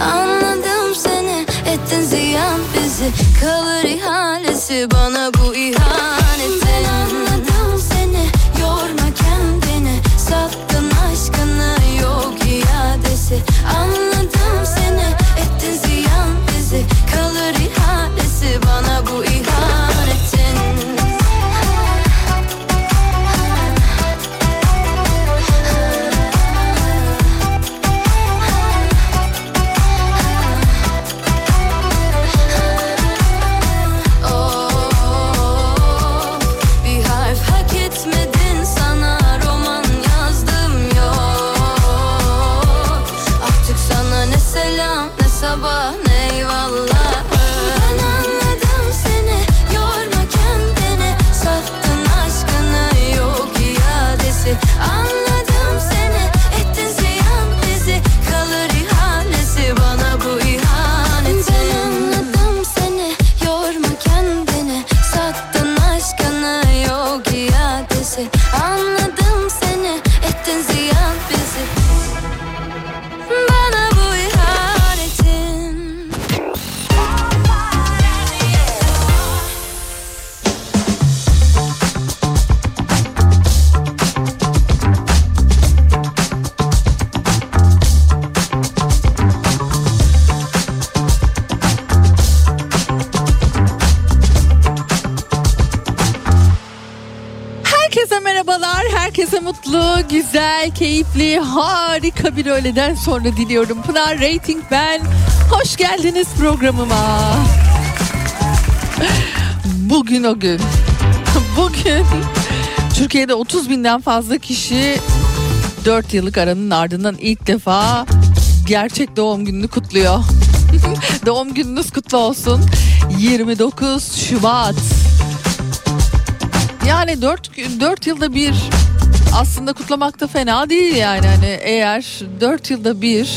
Anladım seni, ettin ziyan bizi. Kalır ihalesi bana bu ihanetin. Ben anladım seni, yorma kendini. Sattın aşkını, yok iadesi. Anladım seni, ettin ziyan bizi. Kalır ihalesi bana bu ihanetin. Güzel, keyifli, harika bir öğleden sonra diliyorum. Pınar Rating ben. Hoş geldiniz programıma. Bugün o gün. Bugün Türkiye'de 30 binden fazla kişi 4 yıllık aranın ardından ilk defa gerçek doğum gününü kutluyor. Doğum gününüz kutlu olsun. 29 Şubat. Yani 4 yılda bir... Aslında kutlamak da fena değil yani, hani eğer 4 yılda bir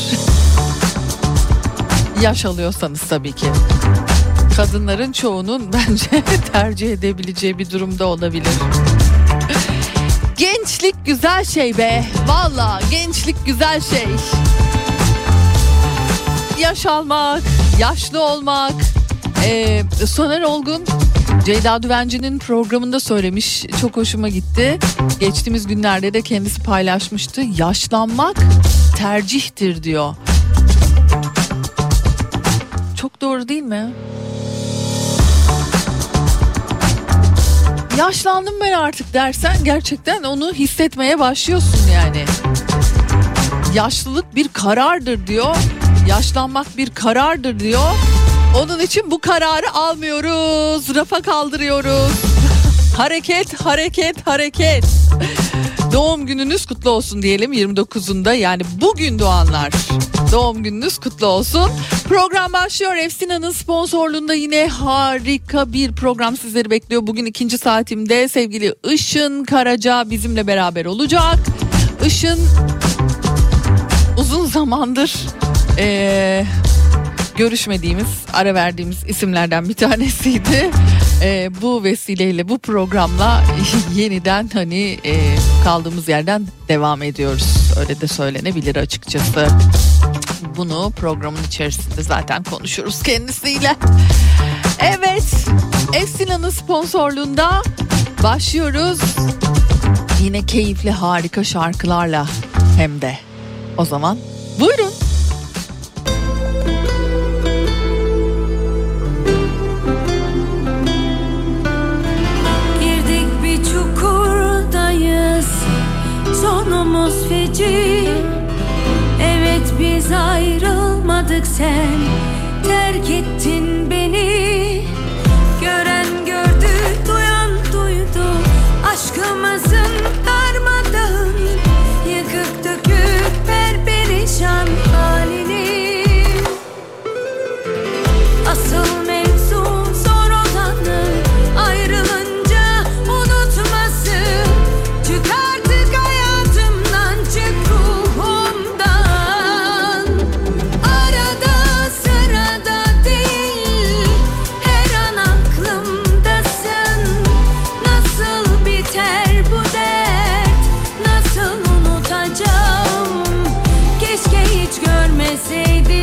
yaş alıyorsanız tabii ki. Kadınların çoğunun bence tercih edebileceği bir durumda olabilir. Gençlik güzel şey be. Vallahi gençlik güzel şey. Yaş almak, yaşlı olmak. Soner Olgun Ceyda Düvenci'nin programında söylemiş. Çok hoşuma gitti. Geçtiğimiz günlerde de kendisi paylaşmıştı. Yaşlanmak tercihtir diyor. Çok doğru değil mi? Yaşlandım ben artık dersen gerçekten onu hissetmeye başlıyorsun yani. Yaşlılık bir karardır diyor. Yaşlanmak bir karardır diyor. Onun için bu kararı almıyoruz, rafa kaldırıyoruz. Hareket. Doğum gününüz kutlu olsun diyelim 29'unda, yani bugün doğanlar. Doğum gününüz kutlu olsun. Program başlıyor. Efsina'nın sponsorluğunda yine harika bir program sizleri bekliyor. Bugün ikinci saatimde sevgili Işın Karaca bizimle beraber olacak. Işın uzun zamandır... görüşmediğimiz, ara verdiğimiz isimlerden bir tanesiydi. bu vesileyle, bu programla yeniden hani kaldığımız yerden devam ediyoruz. Öyle de söylenebilir açıkçası. Bunu programın içerisinde zaten konuşuruz kendisiyle. Evet, Essina'nın sponsorluğunda başlıyoruz. Yine keyifli, harika şarkılarla hem de. O zaman buyurun. Girdik bir çukurdayız, sonumuz feci. Evet, biz ayrılmadık, sen terk ettin beni. Gören gördü, duyan duydu aşkımızın darmadağın, yıkık dökük perperişan halini. Asıl mevzu zor olanı ayrılınca unutması. Çık artık hayatımdan, çık ruhumdan. Arada sırada değil, her an aklımdasın. Nasıl biter bu dert, nasıl unutacağım? Keşke hiç görmeseydim.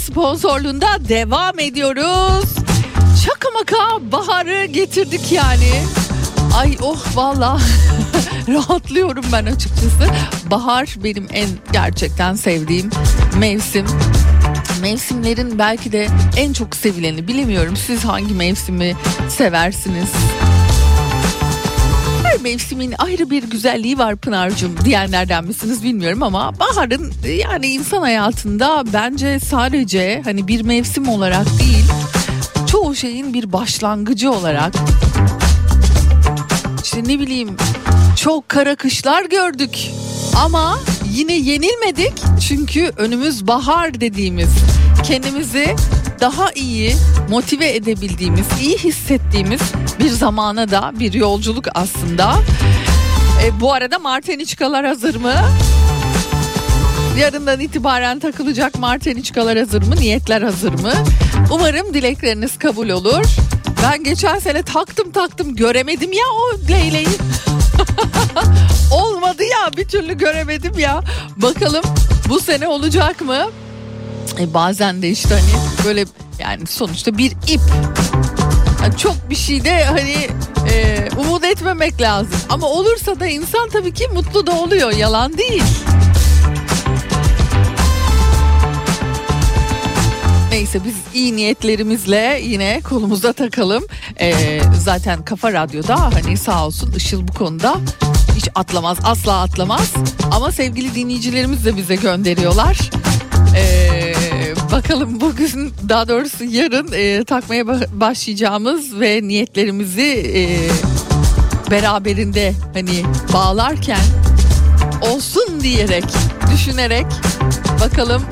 Sponsorluğunda devam ediyoruz. Şaka maka baharı getirdik yani. Ay oh vallahi rahatlıyorum ben açıkçası. Bahar benim en gerçekten sevdiğim mevsim. Mevsimlerin belki de en çok sevileni, bilemiyorum siz hangi mevsimi seversiniz. Her mevsimin ayrı bir güzelliği var Pınar'cığım diyenlerden misiniz bilmiyorum ama baharın yani insan hayatında bence sadece hani bir mevsim olarak değil, çoğu şeyin bir başlangıcı olarak, işte ne bileyim, çok kara kışlar gördük ama yine yenilmedik çünkü önümüz bahar dediğimiz, kendimizi daha iyi motive edebildiğimiz, iyi hissettiğimiz bir zamana da bir yolculuk aslında. Bu arada Marteniçkalar hazır mı? Yarından itibaren takılacak marteniçkalar hazır mı? Niyetler hazır mı? Umarım dilekleriniz kabul olur. Ben geçen sene taktım göremedim ya o leyleyi. Olmadı ya, bir türlü göremedim ya. Bakalım bu sene olacak mı? Bazen de işte hani böyle, yani sonuçta bir ip. Yani çok bir şey de hani umut etmemek lazım. Ama olursa da insan tabii ki mutlu da oluyor, yalan değil. Neyse, biz iyi niyetlerimizle yine kolumuza takalım. Zaten Kafa Radyo'da hani sağ olsun Işıl bu konuda hiç atlamaz, asla atlamaz. Ama sevgili dinleyicilerimiz de bize gönderiyorlar. Bakalım bugün, daha doğrusu yarın takmaya başlayacağımız ve niyetlerimizi beraberinde hani bağlarken olsun diyerek, düşünerek bakalım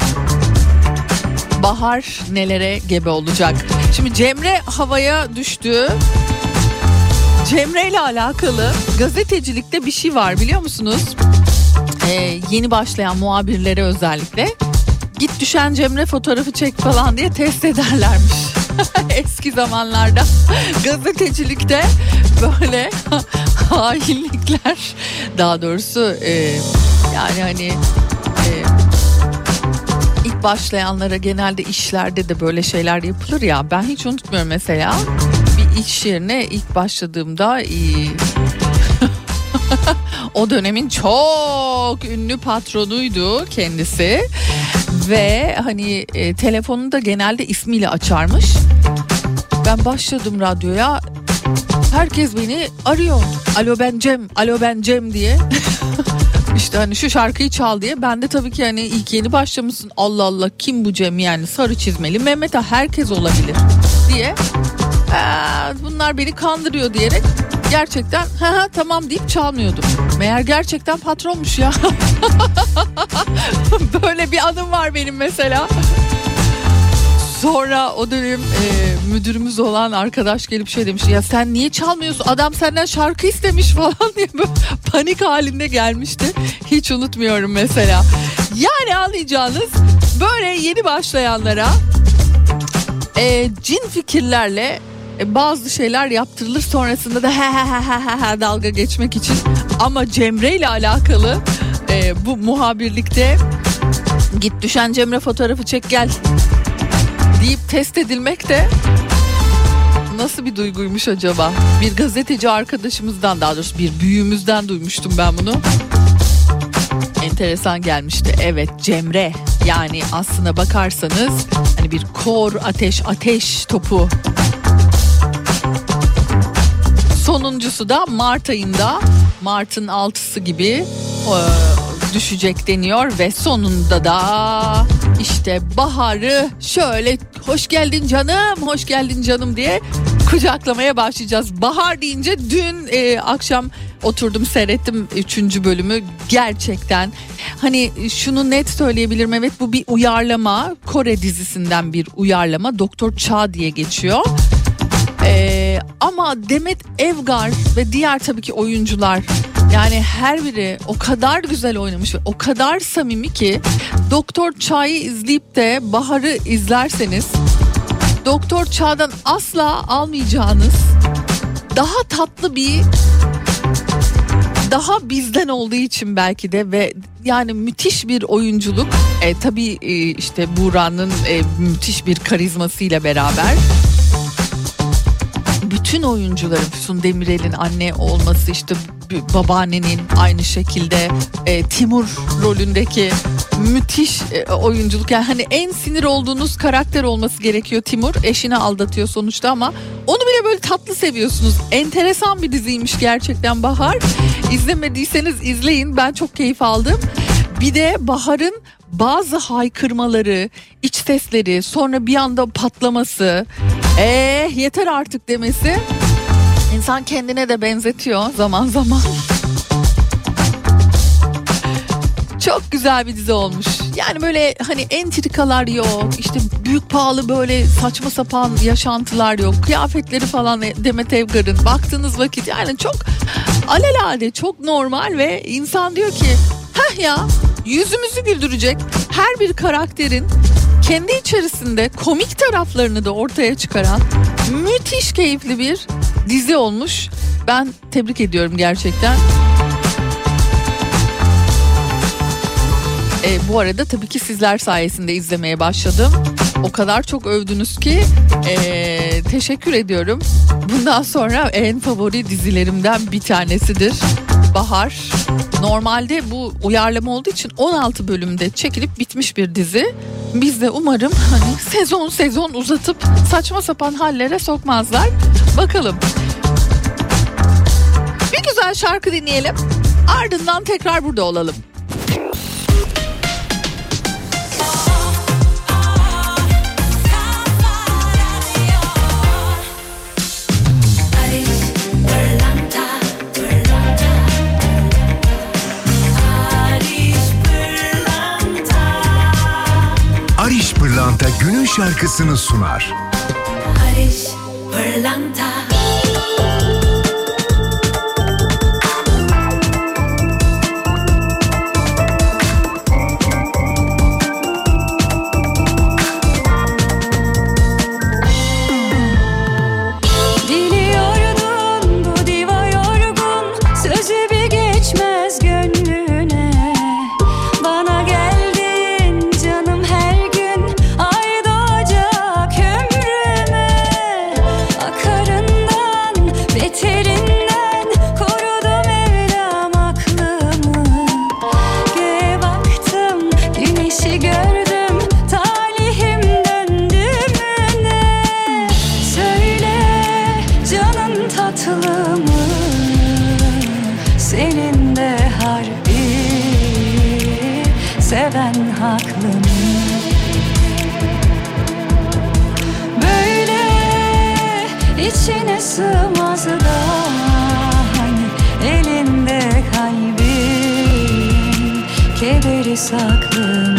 bahar nelere gebe olacak. Şimdi Cemre havaya düştü. Cemre ile alakalı gazetecilikte bir şey var, biliyor musunuz? Yeni başlayan muhabirlere özellikle git düşen Cemre fotoğrafı çek falan diye test ederlermiş. Eski zamanlarda gazetecilikte böyle hainlikler, daha doğrusu yani hani ilk başlayanlara genelde işlerde de böyle şeyler yapılır ya. Ben hiç unutmuyorum mesela, bir iş yerine ilk başladığımda o dönemin çok ünlü patronuydu kendisi. Ve hani telefonunu da genelde ismiyle açarmış. Ben başladım radyoya. Herkes beni arıyor. Alo ben Cem diye. İşte hani şu şarkıyı çal diye. Ben de tabii ki hani ilk yeni başlamışsın. Allah Allah, kim bu Cem yani, sarı çizmeli Mehmet'e, herkes olabilir diye. Bunlar beni kandırıyor diyerek gerçekten ha tamam deyip çalmıyordum. Meğer gerçekten patronmuş ya. Böyle bir anım var benim mesela. Sonra o dönem müdürümüz olan arkadaş gelip şey demiş. Ya sen niye çalmıyorsun? Adam senden şarkı istemiş falan diye böyle panik halinde gelmişti. Hiç unutmuyorum mesela. Yani anlayacağınız, böyle yeni başlayanlara cin fikirlerle bazı şeyler yaptırılır, sonrasında da dalga geçmek için. Ama Cemre ile alakalı bu muhabirlikte git düşen Cemre fotoğrafı çek gel deyip test edilmek de nasıl bir duyguymuş acaba? Bir gazeteci arkadaşımızdan, daha doğrusu bir büyüğümüzden duymuştum ben bunu. Enteresan gelmişti. Evet, Cemre, yani aslına bakarsanız hani bir kor ateş topu. Sonuncusu da Mart ayında, Mart'ın 6'sı gibi düşecek deniyor ve sonunda da işte baharı şöyle hoş geldin canım diye kucaklamaya başlayacağız. Bahar deyince dün akşam oturdum, seyrettim 3. bölümü. Gerçekten hani şunu net söyleyebilirim, evet bu bir uyarlama, Kore dizisinden bir uyarlama, Doktor Cha diye geçiyor. Ama Demet Evgar ve diğer tabii ki oyuncular, yani her biri o kadar güzel oynamış ve o kadar samimi ki, Doktor Cha'yı izleyip de Bahar'ı izlerseniz Doktor Cha'dan asla almayacağınız daha tatlı bir, daha bizden olduğu için belki de, ve yani müthiş bir oyunculuk. Tabii işte Buğra'nın müthiş bir karizmasıyla beraber. Bütün oyuncuların, Füsun Demirel'in anne olması, işte babaannenin aynı şekilde Timur rolündeki müthiş oyunculuk. Yani hani en sinir olduğunuz karakter olması gerekiyor Timur. Eşini aldatıyor sonuçta ama onu bile böyle tatlı seviyorsunuz. Enteresan bir diziymiş gerçekten Bahar. İzlemediyseniz izleyin, ben çok keyif aldım. Bir de Bahar'ın bazı haykırmaları, iç sesleri, sonra bir anda patlaması, yeter artık demesi, insan kendine de benzetiyor zaman zaman. Çok güzel bir dizi olmuş. Yani böyle hani entrikalar yok, işte büyük pahalı böyle saçma sapan yaşantılar yok. Kıyafetleri falan Demet Evgar'ın baktığınız vakit yani çok alelade, çok normal ve insan diyor ki hah ya yüzümüzü güldürecek her bir karakterin kendi içerisinde komik taraflarını da ortaya çıkaran müthiş keyifli bir dizi olmuş. Ben tebrik ediyorum gerçekten. Bu arada tabii ki sizler sayesinde izlemeye başladım. O kadar çok övdünüz ki teşekkür ediyorum. Bundan sonra en favori dizilerimden bir tanesidir Bahar. Normalde bu uyarlama olduğu için 16 bölümde çekilip bitmiş bir dizi. Biz de umarım hani sezon uzatıp saçma sapan hallere sokmazlar. Bakalım. Bir güzel şarkı dinleyelim. Ardından tekrar burada olalım. Pırlanta günün şarkısını sunar. Barış Pırlanta. Diliyordun bu diva yorgun, sözü bir geçmez gönlüne. Bana gel. İçine sığmaz da hani elinde kalbim kederi saklı.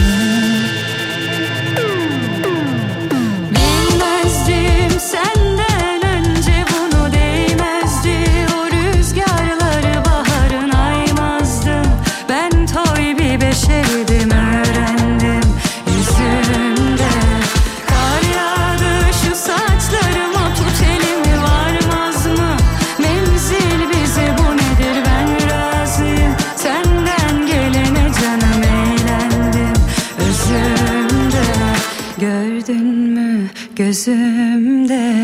Bilmezdim senden önce bunu değmezdi. O rüzgarları baharın aymazdı. Ben toy bir beşerdim öğrendim yüzünde. Kar yağdı şu saçlarım. Gözümde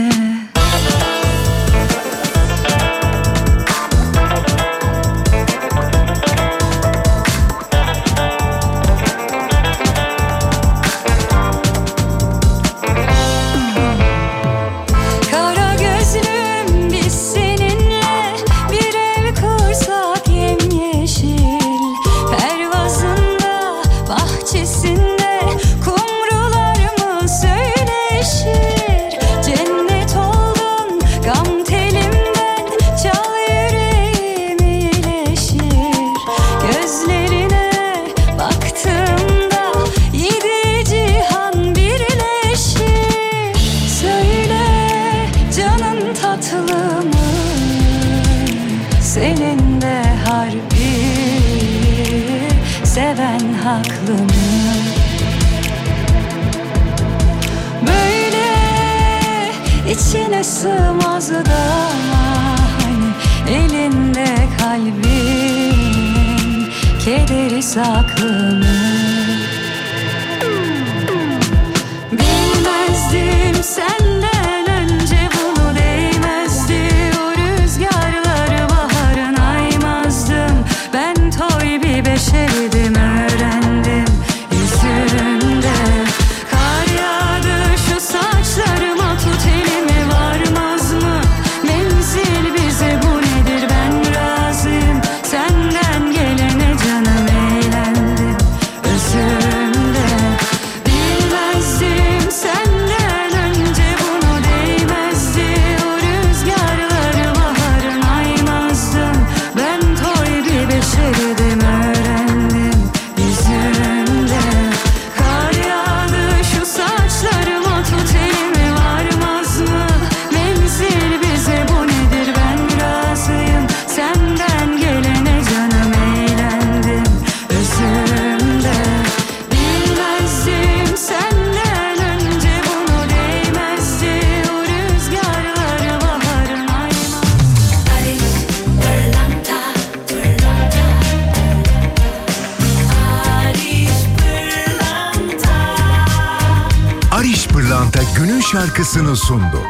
Pırlanta günün şarkısını sundu.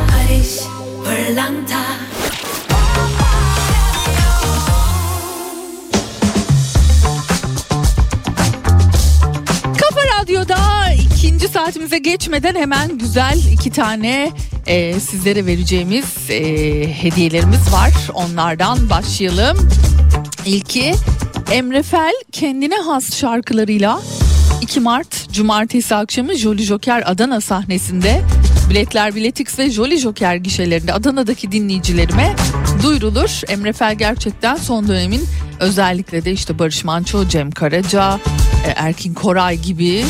Barış Pırlanta. Kafa Radyo'da ikinci saatimize geçmeden hemen güzel iki tane sizlere vereceğimiz hediyelerimiz var. Onlardan başlayalım. İlki Emre Fel kendine has şarkılarıyla 2 Mart Cumartesi akşamı Jolly Joker Adana sahnesinde, biletler Biletix ve Jolly Joker gişelerinde Adana'daki dinleyicilerime duyurulur. Emre Fel gerçekten son dönemin, özellikle de işte Barış Manço, Cem Karaca, Erkin Koray gibi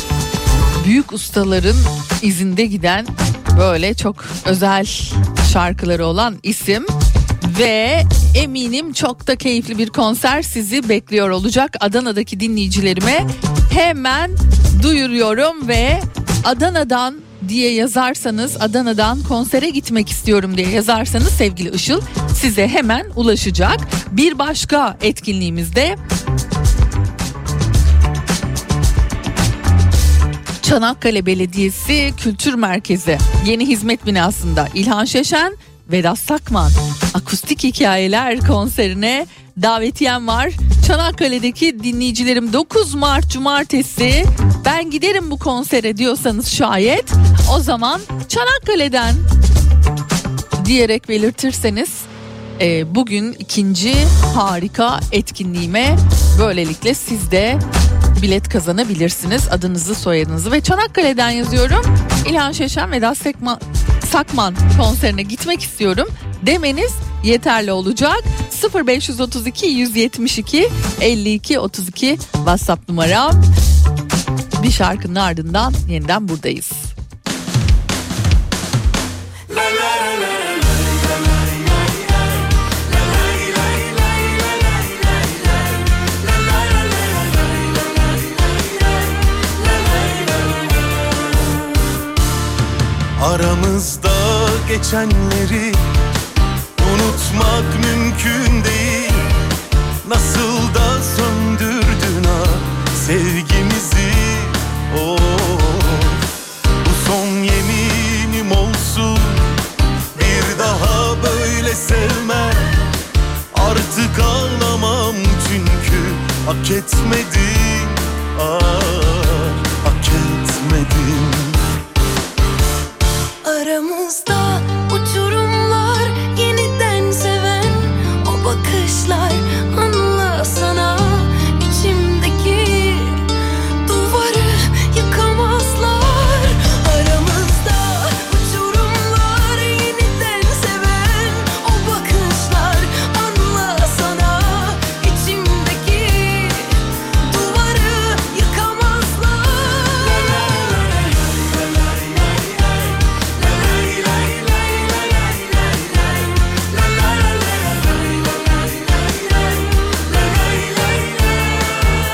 büyük ustaların izinde giden böyle çok özel şarkıları olan isim. Ve eminim çok da keyifli bir konser sizi bekliyor olacak. Adana'daki dinleyicilerime hemen duyuruyorum ve Adana'dan diye yazarsanız, Adana'dan konsere gitmek istiyorum diye yazarsanız sevgili Işıl size hemen ulaşacak. Bir başka etkinliğimizde Çanakkale Belediyesi Kültür Merkezi yeni hizmet binasında İlhan Şeşen, Vedat Sakman akustik hikayeler konserine davetiyem var. Çanakkale'deki dinleyicilerim 9 Mart Cumartesi ben giderim bu konsere diyorsanız şayet, o zaman Çanakkale'den diyerek belirtirseniz bugün ikinci harika etkinliğime böylelikle siz de bilet kazanabilirsiniz. Adınızı, soyadınızı ve Çanakkale'den yazıyorum. İlhan Şeşen, Vedat Sakman konserine gitmek istiyorum demeniz yeterli olacak. 0532 172 52 32 WhatsApp numara. Bir şarkının ardından yeniden buradayız. Aramızda geçenleri unutmak mümkün değil. Nasıl da söndürdün ha sevgimizi, bu son yeminim olsun, bir daha böyle sevmem. Artık ağlamam çünkü hak etmedim, hak etmedim. Aramızda uçurumlar, yeniden seven o bakışlar, anla sana içimdeki duvarı yıkamazlar. Aramızda uçurumlar, yeniden seven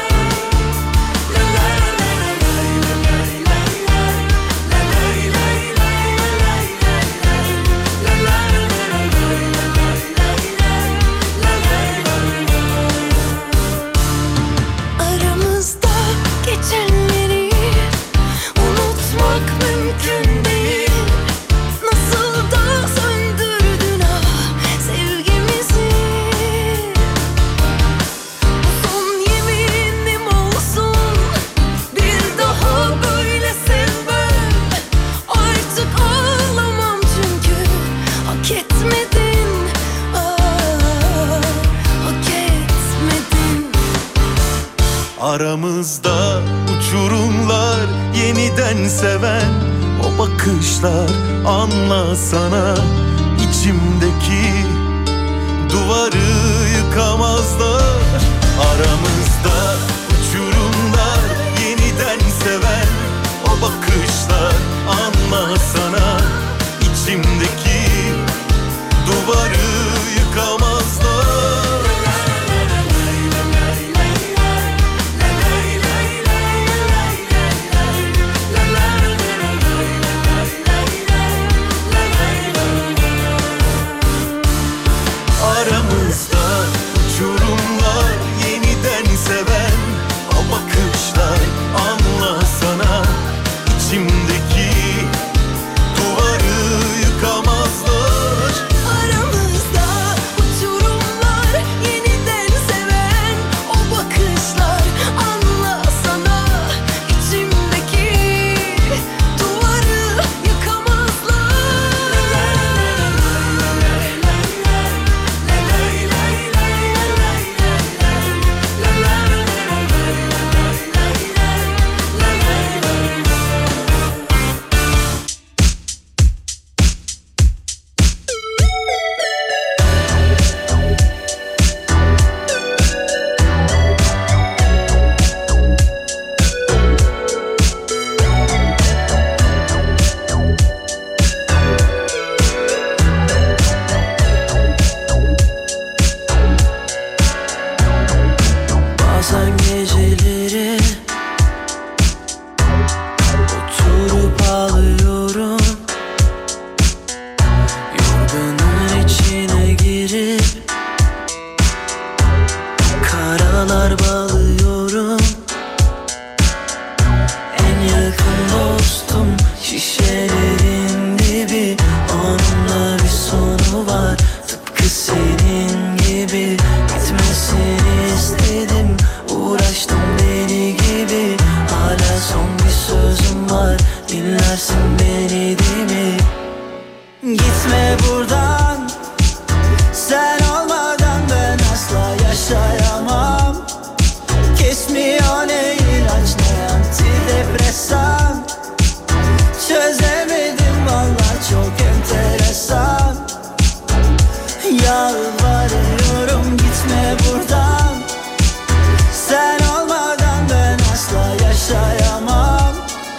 o bakışlar, anla sana içimdeki duvarı yıkamazlar. Aramızda geçenleri unutmak mümkün değil. Nasıl da söndürdün ah sevgimizi. Son yeminim olsun, bir daha böyle sevmem. Artık ağlamam çünkü hak etmedin, ah, hak etmedin. Aramızda uçurumlar, yeniden seven o bakışlar, anla sana içimdeki duvarı yıkamazlar. Aramızda uçurumlar, yeniden seven o bakışlar, anla sana içimdeki duvarı yıkamazlar. Aramızda uçurumlar, yeniden seven o bakışlar, anla sana içimdeki bazen geceleri oturup ağlıyorum, yorganın içine girip karalar bağlıyorum. En yakın dostum şişelerin dibi, onunla bir sonu var tıpkı senin gibi. Bitmesini istedim, uğraştım deli gibi. Hala son bir sözüm var, dinlersin beni değil mi? Gitme buradan, sen olmadan ben asla yaşayamam. Kesmiyor ne ilaç ne antidepresan, çözemedim valla çok enteresan. Yalvarıyorum gitme buradan, sen olmadan ben asla yaşayamam.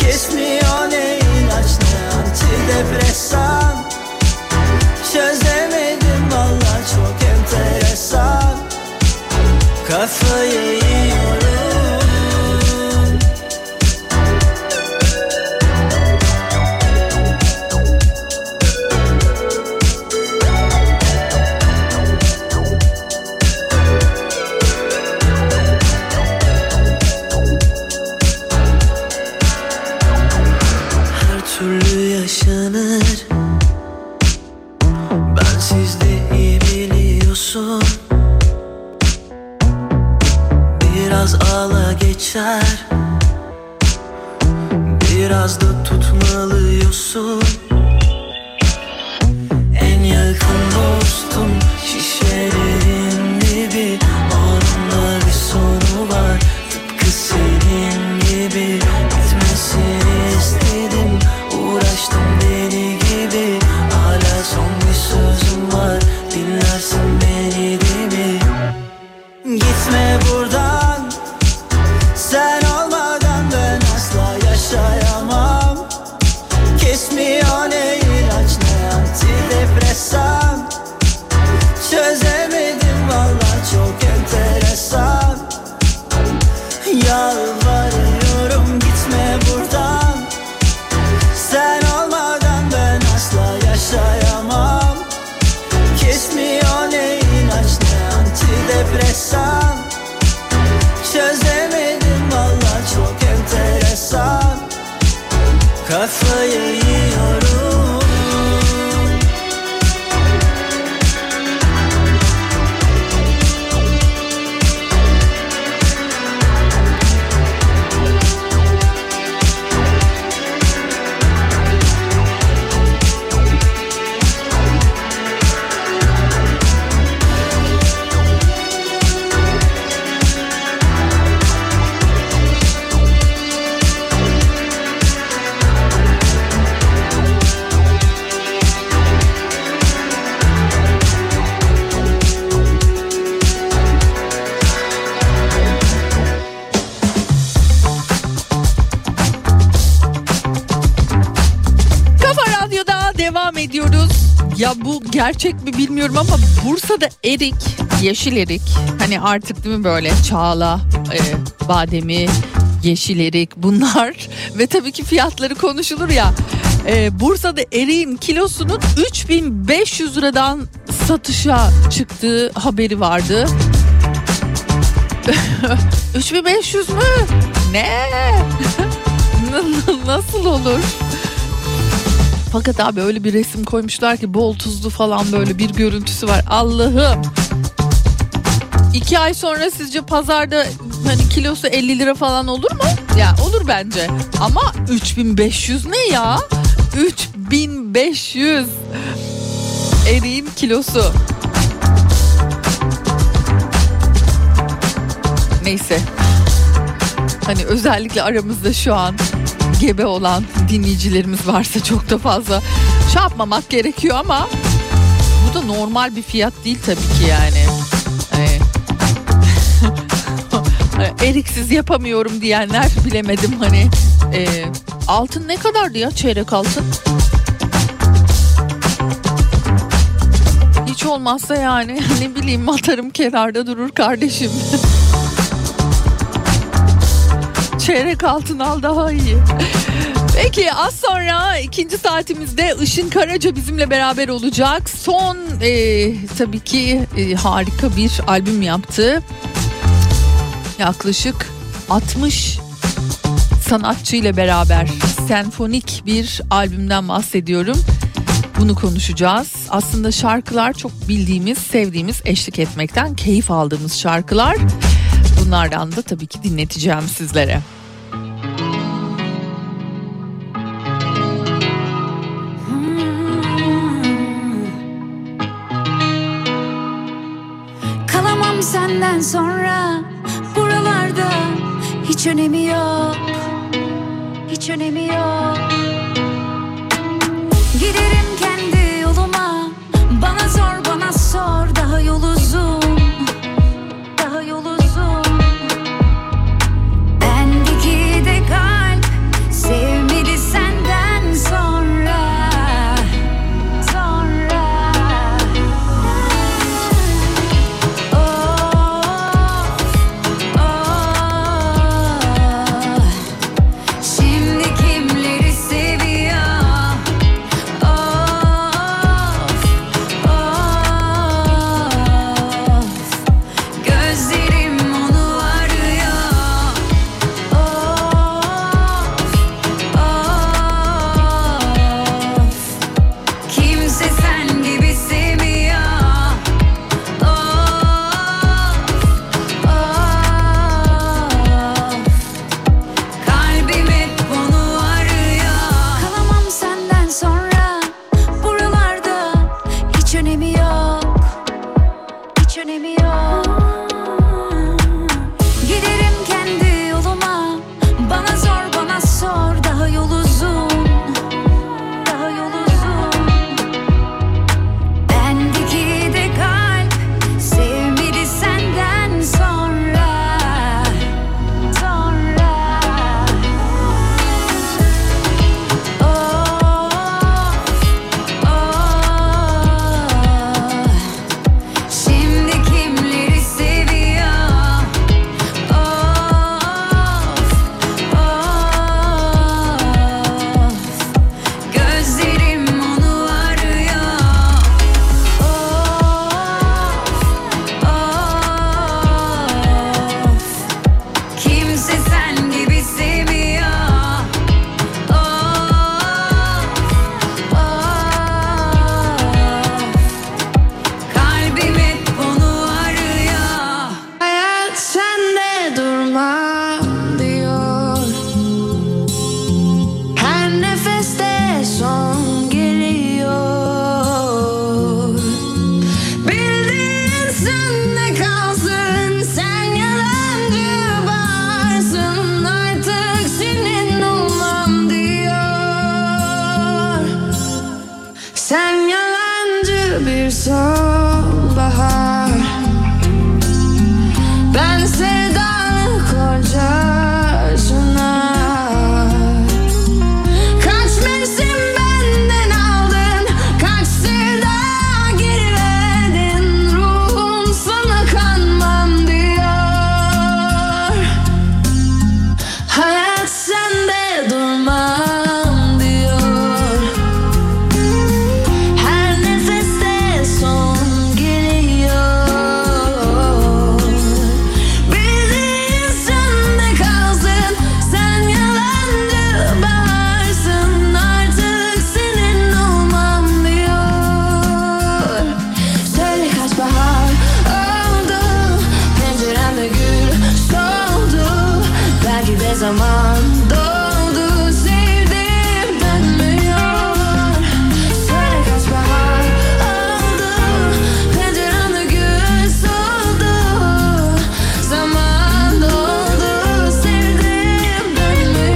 Kesmiyor ne ilaç ne antidepresan, çözemedim valla çok enteresan. Kafayı yiyorum, her türlü yaşanır, bensiz de iyi biliyorsun. Biraz ağla geçer, biraz da tutmalıyorsun. En yakın dostum şişelerin dibi, onunla bir sonu var tıpkı senin gibi. Bitmesini istedim, uğraştım deli gibi. Hala son bir sözüm var, dinlersin beni değil mi? Gitme buradan, sen olmadan ben asla yaşayamam. Kesmiyor ne ilaç ne antidepresan, çözemedim valla çok enteresan. Yalvarıyorum gitme buradan, sen olmadan ben asla yaşayamam. Kesmiyor ne ilaç ne antidepresan, çözemedim valla çok enteresan. Kafayı yiyorum, ya bu gerçek mi bilmiyorum ama Bursa'da erik, yeşil erik, hani artık değil mi böyle çağla, bademi, yeşil erik bunlar ve tabii ki fiyatları konuşulur ya. Bursa'da eriğin kilosunun 3500 liradan satışa çıktığı haberi vardı. 3500 mü? Ne? Nasıl olur? Fakat abi öyle bir resim koymuşlar ki bol tuzlu falan, böyle bir görüntüsü var. Allah'ım. 2 ay sonra sizce pazarda hani kilosu 50 lira falan olur mu? Ya olur bence. Ama 3500 ne ya? 3500 eriğin kilosu. Neyse. Hani özellikle aramızda şu an gebe olan dinleyicilerimiz varsa çok da fazla şey yapmamak gerekiyor ama bu da normal bir fiyat değil tabii ki yani. Eriksiz yapamıyorum diyenler, bilemedim hani. Altın ne kadardı ya, çeyrek altın? Hiç olmazsa yani ne bileyim, atarım kenarda durur kardeşim. çeyrek altın al daha iyi. Peki az sonra ikinci saatimizde Işın Karaca bizimle beraber olacak. Son tabii ki harika bir albüm yaptı. Yaklaşık 60 sanatçıyla beraber senfonik bir albümden bahsediyorum. Bunu konuşacağız. Aslında şarkılar çok bildiğimiz, sevdiğimiz, eşlik etmekten keyif aldığımız şarkılar. Bunlardan da tabii ki dinleteceğim sizlere. Kalamam senden sonra buralarda, hiç önemi yok, hiç önemi yok. Giderim kendi yoluma, bana sor, bana sor, daha yol uzun, daha yol uzun. Bendeki de kalp sevmeli senden sonra, sonra. Oh, oh. Şimdi kimleri seviyor? Oh, oh. Gözlerim onu arıyor. Of, of. Kimse sen gibi sevmiyor. Of, of. Kalbim hep onu arıyor. Kalamam senden sonra buralarda, hiç önemi yok, hiç önemi yok. Giderim kendi yoluma, bana zor, bana sor, daha yol uzun, daha yol uzun. Bendeki de kalp sevmeli senden sonra, sonra. Oh, oh. Şimdi kimleri seviyor? Of, of. Gözlerim onu arıyor. Of, of. Kimse sen gibi sevmiyor. Of, of. Kalbim hep onu arıyor. Hayat sende durma diyor. Her nefeste son geliyor. Bildiğin sende kalsın, sen yalancı varsın, artık senin olmam diyor. Sen yalancı bir sonbahar, ben sevdanın koca şuna. Kaç mevsim benden aldın, kaç sevda geri verdin, ruhum sana kanmam diyor. Hayat sende durmam diyor. Her nefeste son geliyor. Bildiğin sende kalsın, sen yalancı varsın, artık senin olmam diyor. Söyle kaç bahar oldu, penceremde gül soldu, belki de zaman doldu, sevdiğimden dönmüyor. Söyle kaç bahar oldu, penceremde gül soldu, zaman doldu, sevdiğim dönmüyor.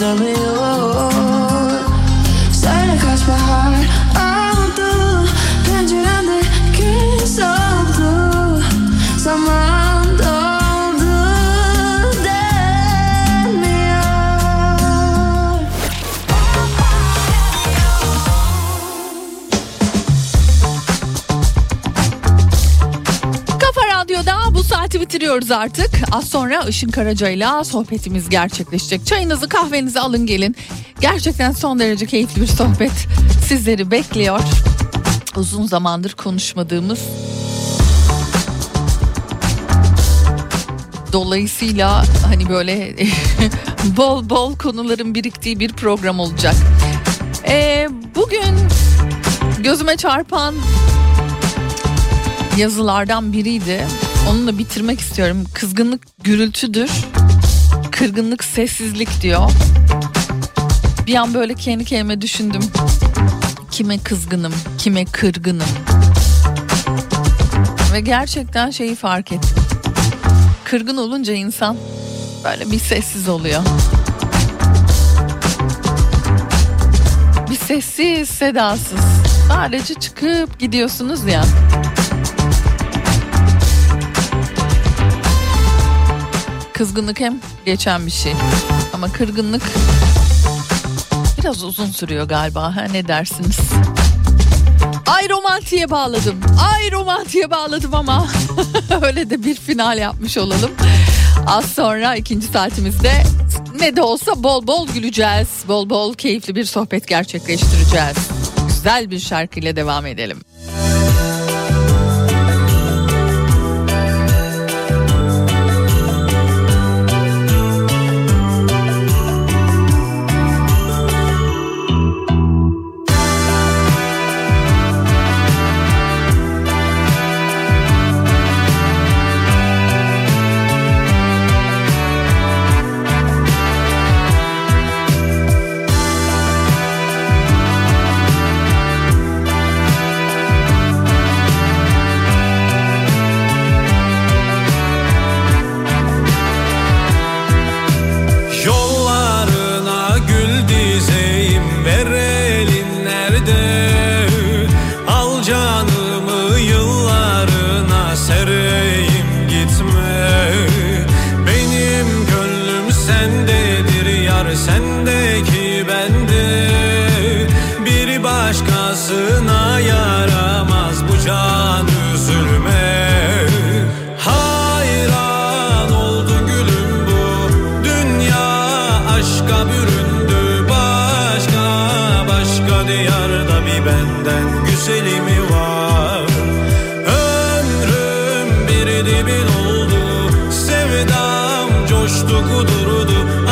inanıyor. Söyle kaç bahar aldı, pencerende gün soldu, zaman doldu denmiyor. Kafa Radyo'da bu saati bitiriyoruz artık. Az sonra Işın Karaca'yla sohbetimiz gerçekleşecek. Çayınızı kahvenizi alın gelin. Gerçekten son derece keyifli bir sohbet sizleri bekliyor. Uzun zamandır konuşmadığımız, dolayısıyla hani böyle bol bol konuların biriktiği bir program olacak. Bugün gözüme çarpan yazılardan biriydi. Onunla bitirmek istiyorum. Kızgınlık gürültüdür, kırgınlık sessizlik diyor. Bir an böyle kendi kendime düşündüm. Kime kızgınım, kime kırgınım? Ve gerçekten şeyi fark ettim. Kırgın olunca insan böyle bir sessiz oluyor. Bir sessiz, sedasız. Sadece çıkıp gidiyorsunuz ya. Kızgınlık hem geçen bir şey. Ama kırgınlık biraz uzun sürüyor galiba. Ha, ne dersiniz? Ay romantiye bağladım. Ay romantiye bağladım ama öyle de bir final yapmış olalım. Az sonra ikinci saatimizde ne de olsa bol bol güleceğiz. Bol bol keyifli bir sohbet gerçekleştireceğiz. Güzel bir şarkıyla devam edelim.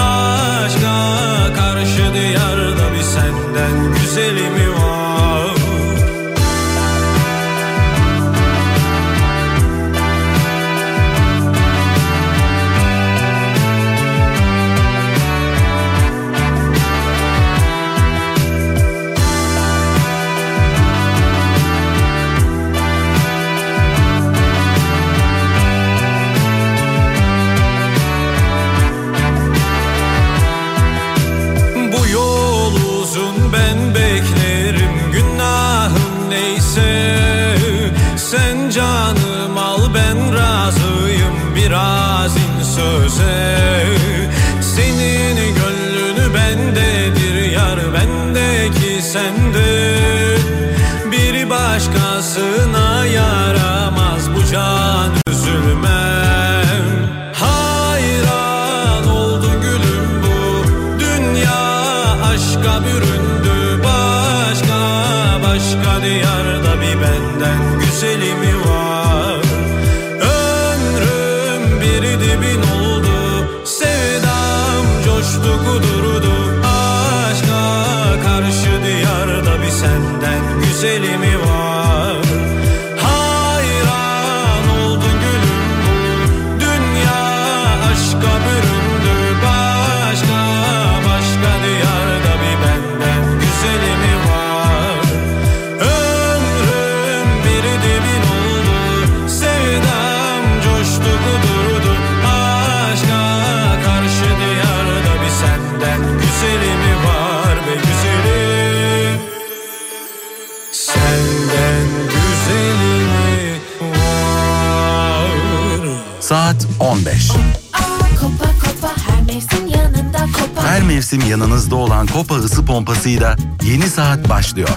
Aşka karşı diyarda bir sen. senden güzeli mi var be güzelim? Senden güzeli mi var? Saat 15. Her mevsim yanınızda olan Kopa ısı pompasıyla yeni saat başlıyor.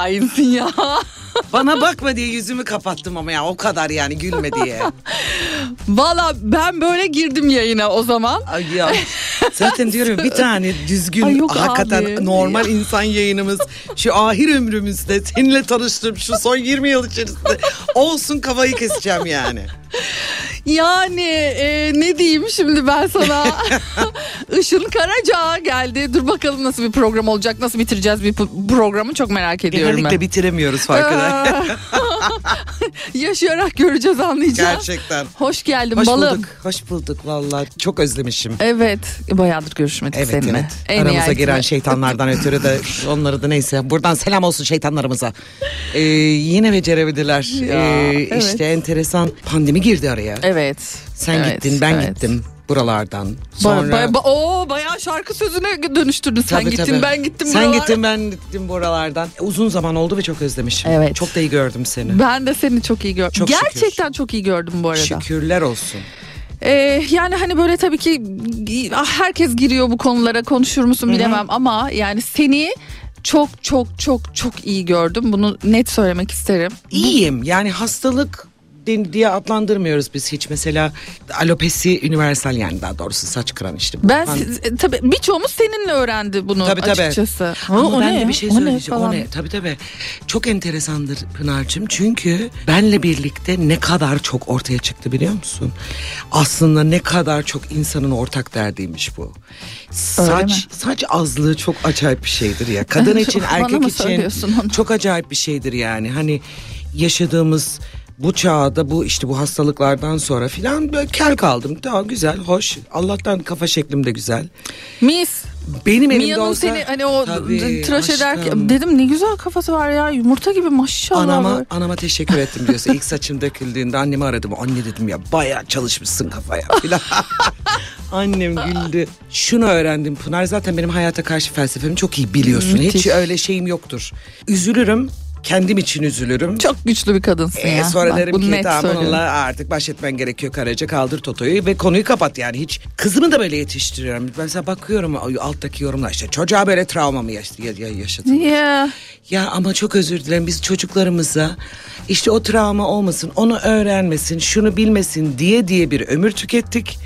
hainsin ya. Bana bakma diye yüzümü kapattım ama ya o kadar yani, gülme diye. Valla ben böyle girdim yayına o zaman. Ay ya. Zaten diyorum bir tane düzgün hakikaten abi, normal insan yayınımız şu ahir ömrümüzde seninle tanıştım şu son 20 yıl içerisinde olsun, kafayı keseceğim yani. Yani ne diyeyim şimdi ben sana. Işın Karaca geldi. Dur bakalım nasıl bir program olacak, nasıl bitireceğiz bir programı, çok merak ediyorum. Genellikle bitiremiyoruz farkında. Yaşayarak göreceğiz, anlayacağız. Gerçekten. Hoş geldin balım. Bulduk, hoş bulduk vallahi, çok özlemişim. Evet, bayağıdır görüşmedik seninle. Evet. Aramıza giren şeytanlardan ötürü de onları da neyse buradan selam olsun şeytanlarımıza. Yine becerebilirler. Evet. İşte enteresan, pandemi girdi araya. Evet. Sen gittin, ben gittim buralardan. Sonra... bayağı şarkı sözüne dönüştürdün. Sen tabii, gittin, ben gittim buralardan. Sen gittin, ben gittim buralardan. Uzun zaman oldu ve çok özlemişim. Evet. Çok da iyi gördüm seni. Ben de seni çok iyi gördüm. Gerçekten şükür. Çok iyi gördüm bu arada. Şükürler olsun. Yani hani böyle tabii ki herkes giriyor bu konulara, konuşur musun bilemem ama yani seni... Çok iyi gördüm. Bunu net söylemek isterim. İyiyim. Yani hastalık diye adlandırmıyoruz biz hiç. Mesela alopesi universal, yani daha doğrusu saç kıran işte. Ben tabii birçoğumuz seninle öğrendi bunu tabii. Açıkçası. Ama ben de bir şey söyleyeceğim. O ne? Tabii. Çok enteresandır Pınar'cığım. Çünkü benle birlikte ne kadar çok ortaya çıktı biliyor musun? Aslında ne kadar çok insanın ortak derdiymiş bu. Saç azlığı çok acayip bir şeydir ya. Kadın için, erkek için çok acayip bir şeydir yani. Hani yaşadığımız bu çağda bu işte bu hastalıklardan sonra filan böyle kel kaldım. Tamam, güzel, hoş. Allah'tan kafa şeklim de güzel. Mis. Benim elimde Mia'nın olsa. Mia'nın seni hani o tabii, tıraş ederken dedim ne güzel kafası var ya, yumurta gibi maşallah. Anama teşekkür ettim diyorsa. İlk saçım döküldüğünde annemi aradım. Anne dedim ya bayağı çalışmışsın kafaya filan. Annem güldü. Şunu öğrendim Pınar, zaten benim hayata karşı felsefemi çok iyi biliyorsun. Müthiş. Hiç öyle şeyim yoktur. Üzülürüm. Kendim için üzülürüm. Çok güçlü bir kadınsın ya. Sonra derim ki tamam, onunla artık baş etmen gerekiyor Karaca, kaldır Toto'yu ve konuyu kapat yani. Hiç kızımı da böyle yetiştiriyorum. Mesela bakıyorum alttaki yorumlar işte çocuğa böyle travma mı yaşatın? Yeah. Ya ama çok özür dilerim, biz çocuklarımıza işte o travma olmasın, onu öğrenmesin, şunu bilmesin diye bir ömür tükettik.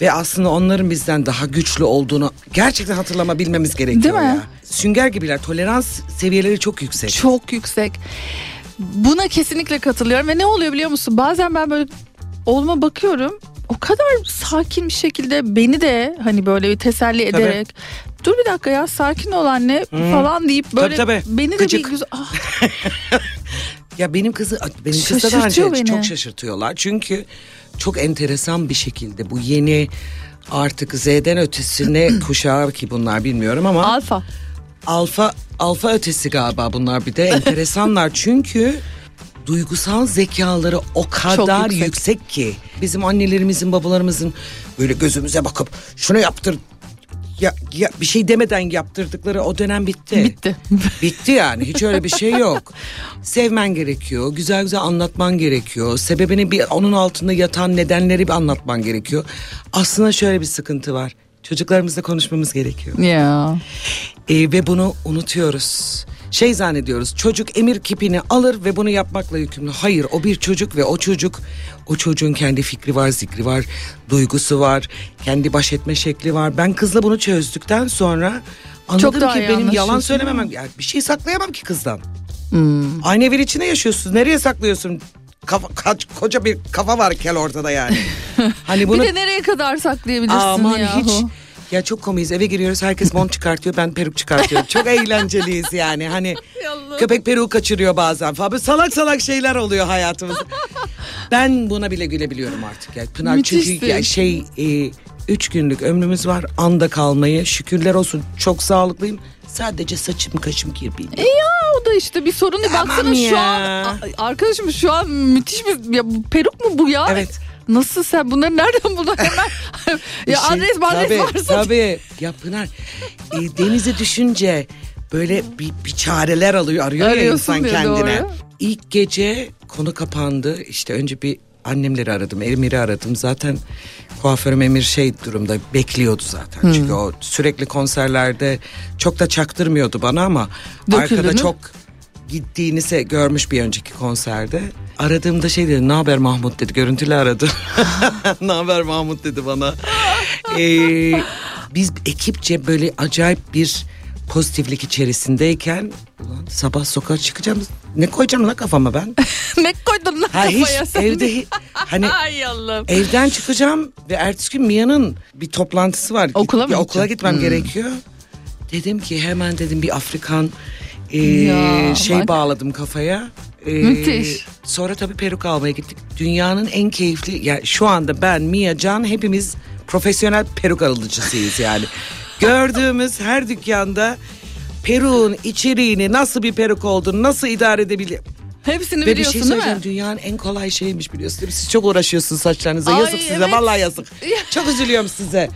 Ve aslında onların bizden daha güçlü olduğunu gerçekten hatırlamabilmemiz gerekiyor. Değil mi? Ya. Sünger gibiler, tolerans seviyeleri çok yüksek. Çok yüksek. Buna kesinlikle katılıyorum ve ne oluyor biliyor musun? Bazen ben böyle oğluma bakıyorum, o kadar sakin bir şekilde beni de hani böyle bir teselli ederek... Tabii. Dur bir dakika ya, sakin ol anne falan deyip böyle tabii. Beni de gıcık. Bir güzel... Ah. Ya benim kızı da bence çok şaşırtıyorlar. Çünkü çok enteresan bir şekilde bu yeni artık Z'den ötesine kuşağı ki bunlar, bilmiyorum ama. Alfa ötesi galiba bunlar, bir de enteresanlar çünkü duygusal zekaları o kadar yüksek ki. Bizim annelerimizin, babalarımızın böyle gözümüze bakıp şunu yaptır. Ya bir şey demeden yaptırdıkları o dönem bitti. Bitti yani, hiç öyle bir şey yok. Sevmen gerekiyor, güzel güzel anlatman gerekiyor. Sebebini onun altında yatan nedenleri bir anlatman gerekiyor. Aslında şöyle bir sıkıntı var. Çocuklarımızla konuşmamız gerekiyor. Ya. Ve bunu unutuyoruz. Şey zannediyoruz, çocuk emir kipini alır ve bunu yapmakla yükümlü. Hayır, o bir çocuk ve o çocuğun kendi fikri var, zikri var, duygusu var, kendi baş etme şekli var. Ben kızla bunu çözdükten sonra anladım ki benim yalan söylememem, yani bir şey saklayamam ki kızdan. Aynı evin içinde yaşıyorsun, nereye saklıyorsun? Koca bir kafa var kel ortada yani. Hani bunu... Bir de nereye kadar saklayabilirsin aman yahu? Hiç. Ya çok komiyiz, eve giriyoruz, herkes mont çıkartıyor, ben peruk çıkartıyorum. Çok eğlenceliyiz yani, hani köpek peruğu kaçırıyor bazen falan. Böyle salak şeyler oluyor hayatımızda. Ben buna bile gülebiliyorum artık ya. Pınar müthişti. Çünkü ya 3 günlük ömrümüz var, anda kalmayı şükürler olsun çok sağlıklıyım. Sadece saçım kaşım kirpiyim. Ya o da işte bir sorun değil. Baksana ya. Şu an arkadaşım şu an müthiş bir ya, peruk mu bu ya? Evet. Nasıl sen bunları nereden buldun hemen? Ya adres varsa. Tabii. Ya Pınar denize düşünce böyle bir çareler arıyor ya insan kendine. Doğru. İlk gece konu kapandı. İşte önce bir annemleri aradım, Emir'i aradım. Zaten kuaförüm Emir durumda bekliyordu zaten. Çünkü o sürekli konserlerde çok da çaktırmıyordu bana ama döküldü arkada mi? Çok... gittiğini görmüş bir önceki konserde. Aradığımda şey dedi, ne haber Mahmut dedi, görüntülü aradı. Ne haber Mahmut dedi bana. Biz ekipçe böyle acayip bir pozitiflik içerisindeyken, ulan sabah sokağa çıkacağım, ne koyacağım lan kafama ben? Ne koydun lan kafaya sen? Evde, hani evden çıkacağım ve ertesi gün Mia'nın bir toplantısı var. Okula gitmem gerekiyor. Dedim ki hemen dedim bir Afrikan bağladım kafaya. Müthiş. Sonra tabii peruk almaya gittik. Dünyanın en keyifli, yani şu anda ben, Mia, Can hepimiz profesyonel peruk alıcısıyız yani. Gördüğümüz her dükkanda peruğun içeriğini, nasıl bir peruk olduğunu, nasıl idare edebilir, hepsini ve biliyorsun, değil mi? Bir şey söyleyeceğim, dünyanın en kolay şeymiş, biliyorsun. Siz çok uğraşıyorsunuz saçlarınıza. Ay, yazık size, vallahi yazık. Çok üzülüyorum size.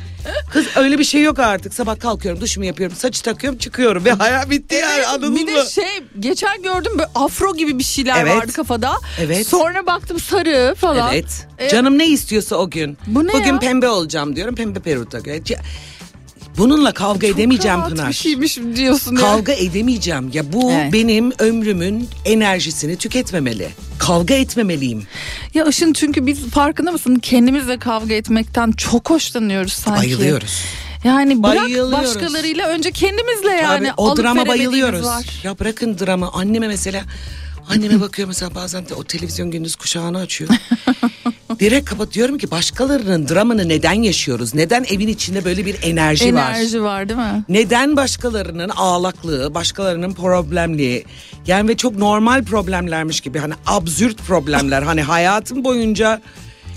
Kız öyle bir şey yok artık. Sabah kalkıyorum, duşumu yapıyorum, saçı takıyorum, çıkıyorum ve hayat bitti yani, anladın mı? Bir de geçen gördüm böyle afro gibi bir şeyler vardı kafada. Evet. Sonra baktım sarı falan. Evet. Canım ne istiyorsa o gün. Bugün pembe olacağım diyorum, pembe peruk takıyorum. Bununla kavga edemeyeceğim Pınar. Çok rahat bir şeymiş diyorsun. Kavga edemeyeceğim. Ya bu benim ömrümün enerjisini tüketmemeli. Kavga etmemeliyim. Ya Işın, çünkü biz farkında mısın? Kendimizle kavga etmekten çok hoşlanıyoruz sanki. Bayılıyoruz. Yani bırak başkalarıyla, önce kendimizle yani. Tabii, o drama bayılıyoruz. Ya bırakın drama. Anneme mesela. Anneme bakıyor mesela bazen de o televizyon gündüz kuşağını açıyor. Direkt kapatıyorum ki başkalarının dramını neden yaşıyoruz? Neden evin içinde böyle bir enerji var? Enerji var değil mi? Neden başkalarının ağlaklığı, başkalarının problemliği? Yani ve çok normal problemlermiş gibi, hani absürt problemler. Hani hayatın boyunca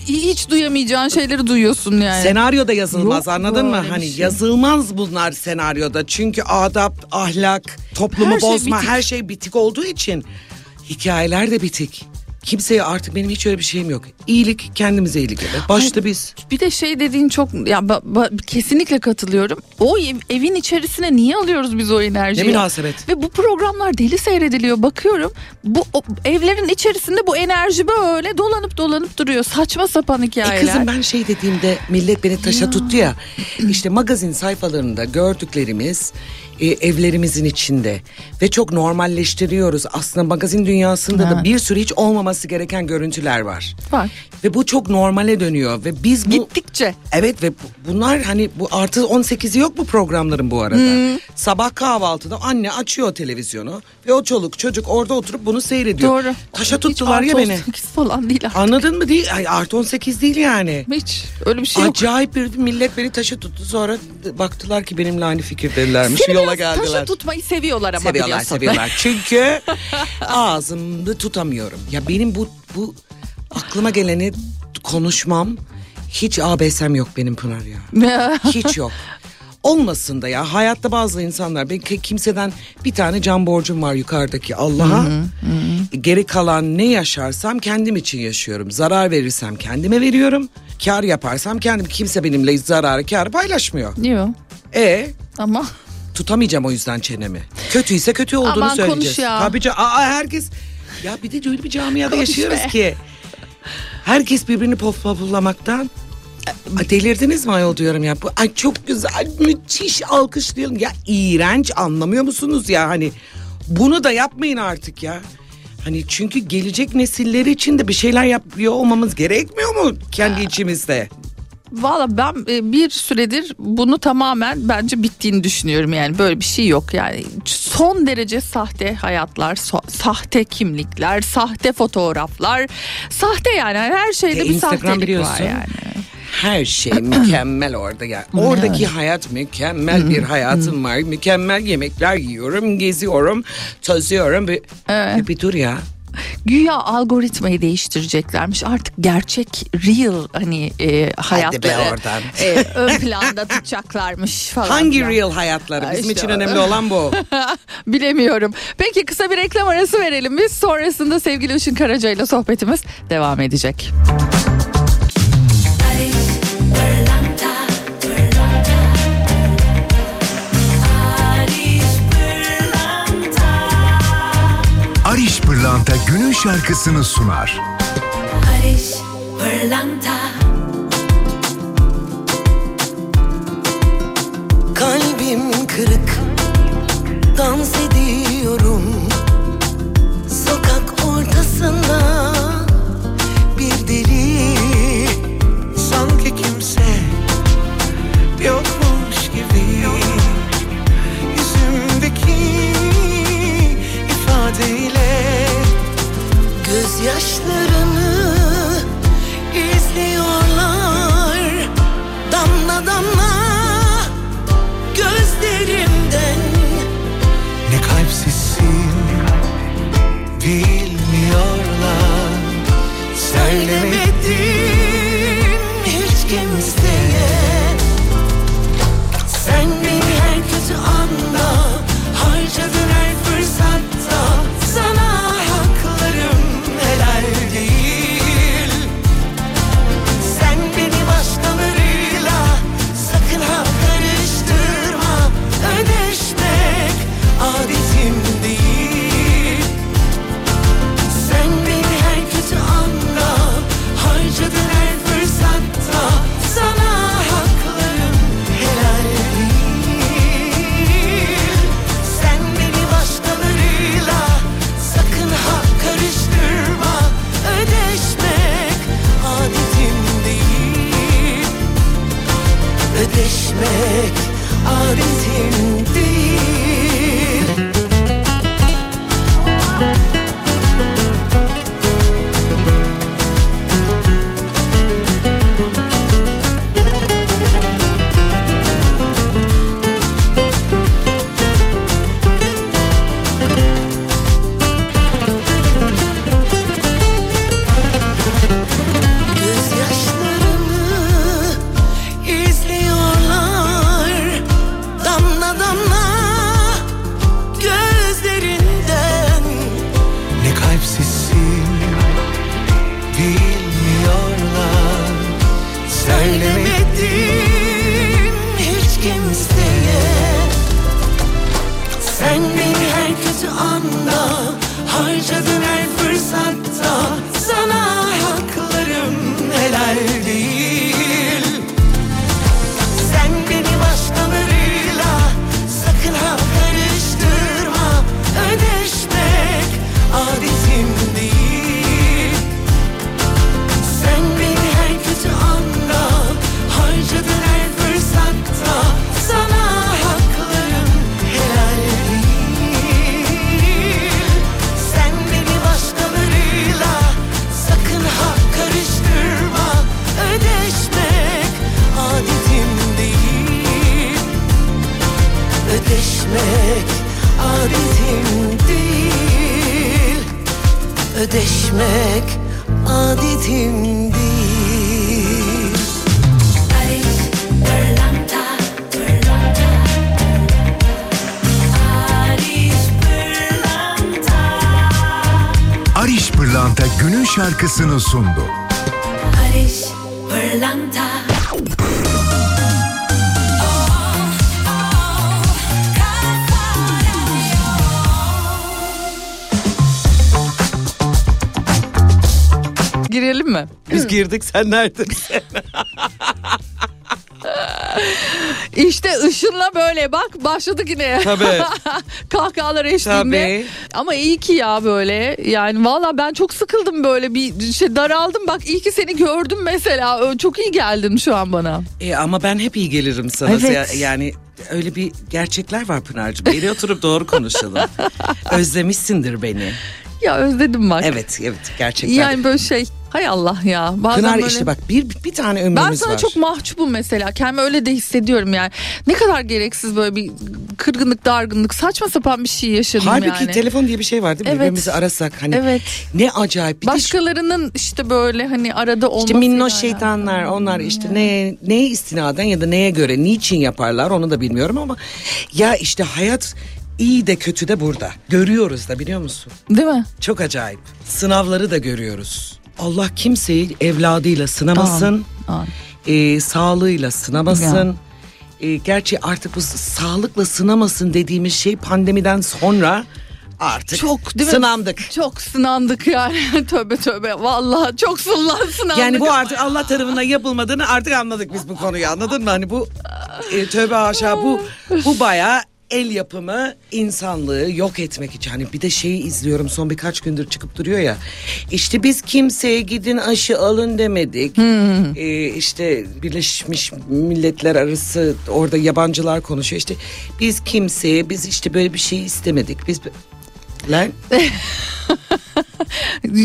hiç duyamayacağın şeyleri duyuyorsun yani. Senaryoda yazılmaz, anladın mı? Hani yazılmaz bunlar senaryoda. Çünkü adap, ahlak, toplumu bozma, her şey bitik olduğu için... Hikayeler de bitik. Kimseye artık, benim hiç öyle bir şeyim yok. İyilik, kendimize iyilik eder. Başta biz. Bir de dediğin çok, ya kesinlikle katılıyorum. O evin içerisine niye alıyoruz biz o enerjiyi? Ne münasebet. Ve bu programlar deli seyrediliyor. Bakıyorum bu evlerin içerisinde bu enerji böyle dolanıp duruyor. Saçma sapan hikayeler. Kızım ben dediğimde millet beni taşa tuttu ya. İşte magazin sayfalarında gördüklerimiz evlerimizin içinde ve çok normalleştiriyoruz. Aslında magazin dünyasında da bir sürü hiç olmaması gereken görüntüler var. Ve bu çok normale dönüyor ve biz gittikçe. Evet ve bunlar hani bu artı 18'i yok bu programların bu arada. Sabah kahvaltıda anne açıyor televizyonu ve o çoluk çocuk orada oturup bunu seyrediyor. Doğru. Taşa tuttular ya beni. Hiç artı 18 falan değil artık. Anladın mı? Değil. Ay, artı 18 değil yani. Hiç öyle bir şey yok. Acayip bir millet beni taşa tuttu, sonra baktılar ki benimle aynı fikirdelermiş. Taşı tutmayı seviyorlar ama seviyorlar. Çünkü ağzımı tutamıyorum. Ya benim bu aklıma geleni konuşmam, hiç ABS'm yok benim Pınar ya. Hiç yok. Olmasın da ya, hayatta bazı insanlar, ben kimseden bir tane can borcum var yukarıdaki Allah'a. Geri kalan ne yaşarsam kendim için yaşıyorum. Zarar verirsem kendime veriyorum. Kar yaparsam kendim, kimse benimle zararı karı paylaşmıyor. Yok. Ama... Tutamayacağım o yüzden çenemi. Kötüyse kötü olduğunu söyleyeceğiz. Tabii ki herkes ya, bir de öyle bir camiada yaşıyoruz ki herkes birbirini populamaktan delirdiniz mi ayol diyorum ya. Ay çok güzel, müthiş, alkışlayalım. Ya iğrenç, anlamıyor musunuz ya, hani bunu da yapmayın artık ya. Hani çünkü gelecek nesiller için de bir şeyler yapıyor olmamız gerekmiyor mu kendi içimizde? Valla ben bir süredir bunu tamamen bence bittiğini düşünüyorum yani, böyle bir şey yok yani. Son derece sahte hayatlar, sahte kimlikler, sahte fotoğraflar, sahte yani her şeyde bir Instagram sahtelik biliyorsun. Var yani. Her şey mükemmel orada yani. Oradaki hayat mükemmel, bir hayatım var, mükemmel yemekler yiyorum, geziyorum, tozuyorum. Bir dur ya. Güya algoritmayı değiştireceklermiş artık, gerçek real hani hayatları ön planda tutacaklarmış falan. Hangi real hayatları? Bizim için önemli olan bu. Bilemiyorum. Peki kısa bir reklam arası verelim biz, sonrasında sevgili Işın Karaca ile sohbetimiz devam edecek. Barış Pırlanta günün şarkısını sunar. Barış Pırlanta. Kalbim kırık, dans ediyorum. gözyaşlarımı izliyorlar. Damla damla gözlerimden. Ne kalpsizsin bilmiyorlar. Söylemedim hiç kimseye. Sen beni her kötü anda harcadın her fırsatta. Sana haklarım helal değil. Sen beni başkalarıyla sakın ha karıştırma. Ödeşmek adetim değil. Sen beni her kötü anda harcadın her fırsatta. Sana haklarım helal değil. Sen beni başkalarıyla sakın ha karıştırma. Ödeşmek adetim değil. Ödeşmek adetim değil. Gözyaşlarımı izliyorlar. Damla damla gözlerinden. Ne kalpsizsin bilmiyorlar. Söylemedim hiç kimseye. Sen beni her kötü anda harcadın her fırsatta. Sana haklarım helal değil. Sen beni başkalarıyla sakın ha karıştırma. Ödeşmek adetim değil. Sen beni her kötü anda harcadın her fırsatta. Sana haklarım helal değil. Sen beni başkalarıyla sakın ha karıştırma. Ödeşmek adetim değil. Ödeşmek adetim değil. Ödeşmek adetim değil. Ariş Pırlanta günün şarkısını sundu. Barış Pırlanta. Girelim mi? Biz girdik, sen neredesin? İşte Işın'la böyle bak başladık yine. Tabii. Kahkahalar eşliğinde. Tabii. Ama iyi ki ya böyle. Yani valla ben çok sıkıldım böyle bir şey, daraldım bak, iyi ki seni gördüm mesela. Çok iyi geldin şu an bana. Ama ben hep iyi gelirim sana. Evet. Yani öyle bir gerçekler var Pınar'cığım. Geri oturup doğru konuşalım. Özlemişsindir beni. Ya özledim bak. Evet evet gerçekten. Yani böyle şey. Hay Allah ya. Bazen Pınar böyle... işte bak bir tane ömrümüz var. Ben sana var. Çok mahcubum mesela. Kendimi öyle de hissediyorum yani. Ne kadar gereksiz böyle bir kırgınlık, dargınlık, saçma sapan bir şey yaşadım. Halbuki yani. Halbuki telefon diye bir şey var değil mi? Evet. Birbirimizi arasak hani. Evet. Ne acayip. Bir başkalarının işte böyle hani arada olması. İşte minnoş şeytanlar yani. Onlar işte yani. Neye istinaden ya da neye göre, niçin yaparlar onu da bilmiyorum ama. Ya işte hayat... İyi de kötü de burada. Görüyoruz da biliyor musun? Değil mi? Çok acayip. Sınavları da görüyoruz. Allah kimseyi evladıyla sınamasın. Sağlığıyla sınamasın. Gerçi artık bu sağlıkla sınamasın dediğimiz şey pandemiden sonra... Artık çok, değil mi? Sınandık. Çok sınandık yani. Tövbe tövbe. Vallahi çok sınandık. Yani bu artık Allah tarafından yapılmadığını artık anladık biz bu konuyu. Anladın mı? Hani bu tövbe haşa bu bayağı... El yapımı insanlığı yok etmek için. Hani bir de şeyi izliyorum son birkaç gündür çıkıp duruyor ya. İşte biz kimseye gidin aşı alın demedik. Hmm. İşte Birleşmiş Milletler Arası orada yabancılar konuşuyor. İşte biz kimseye biz işte böyle bir şey istemedik. Biz lan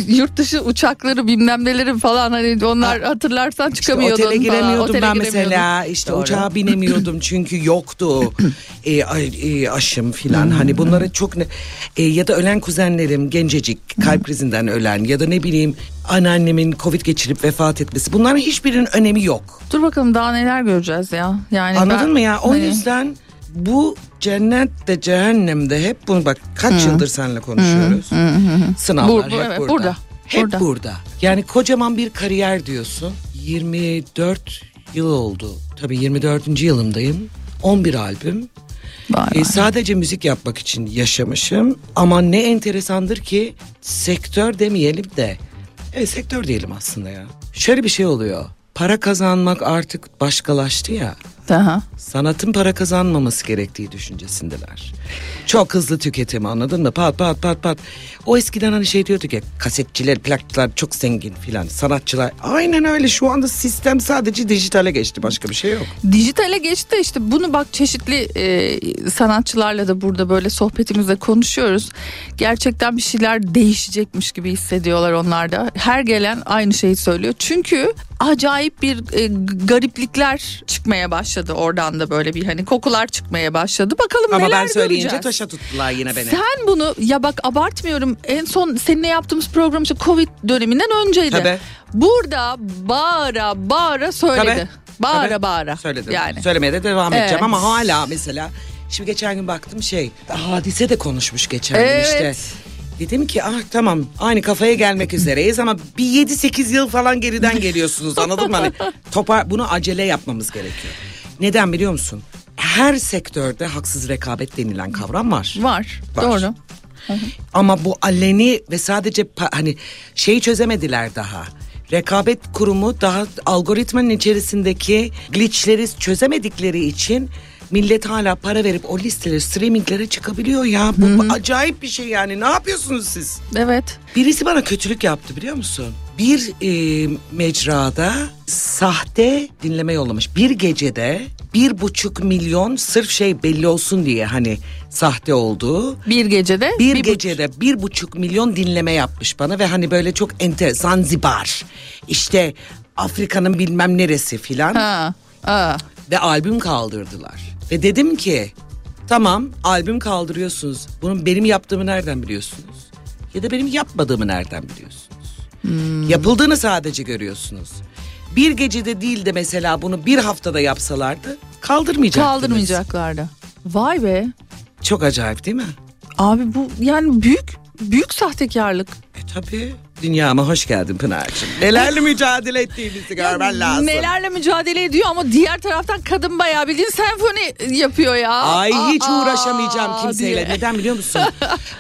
yurt dışı uçakları bilmem neleri falan, hani onlar hatırlarsan çıkamıyordun. İşte otele giremiyordum ben mesela, işte uçağa binemiyordum çünkü yoktu aşım filan, hani bunlara çok ya da ölen kuzenlerim gencecik kalp krizinden ölen ya da ne bileyim anneannemin Covid geçirip vefat etmesi, bunların hiçbirinin önemi yok. Dur bakalım daha neler göreceğiz ya. Yani anladın mı ya? O yüzden bu cennet de cehennem de hep bunu, bak kaç yıldır seninle konuşuyoruz. Sınavlar hep burada. Hep burada. Yani kocaman bir kariyer diyorsun. 24 yıl oldu. Tabii 24. yılımdayım. 11 albüm. Sadece müzik yapmak için yaşamışım. Ama ne enteresandır ki sektör demeyelim de. Sektör diyelim aslında ya. Şöyle bir şey oluyor. Para kazanmak artık başkalaştı ya. Aha. Sanatın para kazanmaması gerektiği düşüncesindeler. Çok hızlı tüketimi, anladın mı? Pat pat pat pat. O eskiden hani şey diyorduk ya, kasetçiler, plakçılar çok zengin filan, sanatçılar. Aynen öyle, şu anda sistem sadece dijitale geçti, başka bir şey yok. Dijitale geçti işte, bunu bak çeşitli sanatçılarla da burada böyle sohbetimizde konuşuyoruz. Gerçekten bir şeyler değişecekmiş gibi hissediyorlar onlar da. Her gelen aynı şeyi söylüyor. Çünkü acayip bir gariplikler çıkmaya başladı oradan da, böyle bir hani kokular çıkmaya başladı. Bakalım neler göreceğiz. Ama ben söyleyince taşa tuttular yine beni. Sen bunu, ya bak abartmıyorum, en son seninle yaptığımız program işte Covid döneminden önceydi. Tabii. Burada bağıra bağıra söyledi. Tabii. Bağıra. Söyledim. Yani. Söylemeye de devam edeceğim ama hala mesela. Şimdi geçen gün baktım Hadise de konuşmuş geçen gün işte. Dedim ki tamam aynı kafaya gelmek üzereyiz ama bir 7-8 yıl falan geriden geliyorsunuz, anladın mı? Hani bunu acele yapmamız gerekiyor. Neden biliyor musun? Her sektörde haksız rekabet denilen kavram var. Var. Doğru. Ama bu aleni ve sadece hani şeyi çözemediler daha. Rekabet kurumu daha algoritmanın içerisindeki glitchleri çözemedikleri için millet hala para verip o listeleri, streaminglere çıkabiliyor ya. Bu acayip bir şey yani. Ne yapıyorsunuz siz? Evet. Birisi bana kötülük yaptı biliyor musun? Bir mecrada sahte dinleme yollamış. Bir gecede 1,5 milyon sırf belli olsun diye hani sahte olduğu. Bir gecede 1,5 milyon dinleme yapmış bana ve hani böyle çok enteresan, Zanzibar, işte Afrika'nın bilmem neresi filan. Ve albüm kaldırdılar. Ve dedim ki tamam albüm kaldırıyorsunuz. Bunun benim yaptığımı nereden biliyorsunuz? Ya da benim yapmadığımı nereden biliyorsunuz? Yapıldığını sadece görüyorsunuz. Bir gecede değil de mesela bunu bir haftada yapsalardı kaldırmayacaklardı. Vay be. Çok acayip değil mi? Abi bu yani büyük sahtekarlık. Tabii. Dünyama hoş geldin Pınar'cığım. Nelerle mücadele ettiğimizi görmen lazım. Nelerle mücadele ediyor ama diğer taraftan kadın bayağı bildiğin senfoni yapıyor ya. Hiç uğraşamayacağım kimseyle diye. Neden biliyor musun?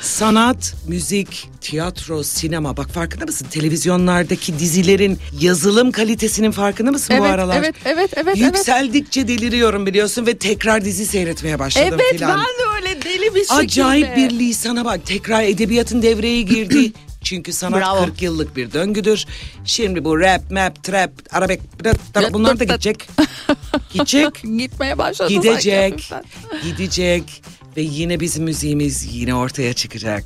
Sanat, müzik, tiyatro, sinema. Bak farkında mısın? Televizyonlardaki dizilerin yazılım kalitesinin farkında mısın bu aralar? Evet. Yükseldikçe deliriyorum biliyorsun ve tekrar dizi seyretmeye başladım filan. Evet, ben de öyle deli bir şekilde. Acayip bir lisana bak. Tekrar edebiyatın devreye girdi. Çünkü sanat 40 yıllık bir döngüdür. Şimdi bu rap, map, trap, arabek, bunlar da gidecek. Gitmeye başladı. Gidecek ve yine bizim müziğimiz yine ortaya çıkacak.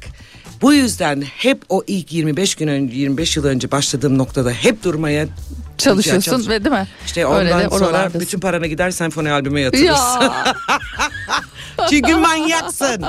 Bu yüzden hep o ilk 25 yıl önce başladığım noktada hep durmaya çalışıyorsun ve değil mi? İşte ondan sonra bütün paranı gider senfoni albüme yatırırsın. Ya. Çünkü manyaksın.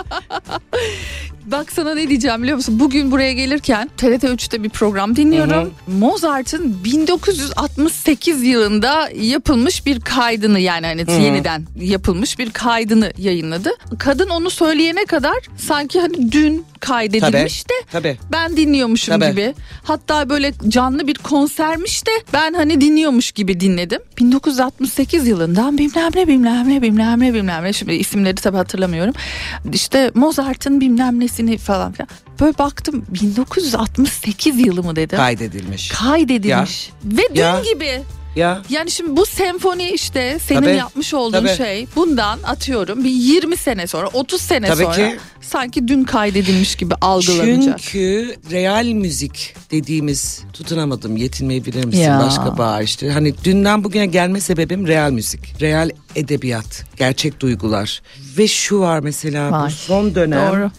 Bak sana ne diyeceğim biliyor musun? Bugün buraya gelirken TRT 3'te bir program dinliyorum. Mozart'ın 1968 yılında yapılmış bir kaydını, yani hani yeniden yapılmış bir kaydını yayınladı. Kadın onu söyleyene kadar sanki hani dün kaydedilmiş de ben dinliyormuşum gibi. Hatta böyle canlı bir konsermiş de ben hani dinliyormuş gibi dinledim. 1968 yılından bilmem ne şimdi isimleri tabii hatırlamıyorum. İşte Mozart'ın bilmem nesini falan. Böyle baktım 1968 yılı mı dedim. Kaydedilmiş. Ya. Ve dün gibi. Ya. Yani şimdi bu senfoni işte senin yapmış olduğun şey, bundan atıyorum bir 20 sene sonra 30 sene sonra ki, sanki dün kaydedilmiş gibi algılanacak. Çünkü real müzik dediğimiz, tutunamadım yetinmeyi bilir misin başka bağır işte. Hani dünden bugüne gelme sebebim real müzik, real edebiyat, gerçek duygular ve şu var mesela bu son dönem. Doğru.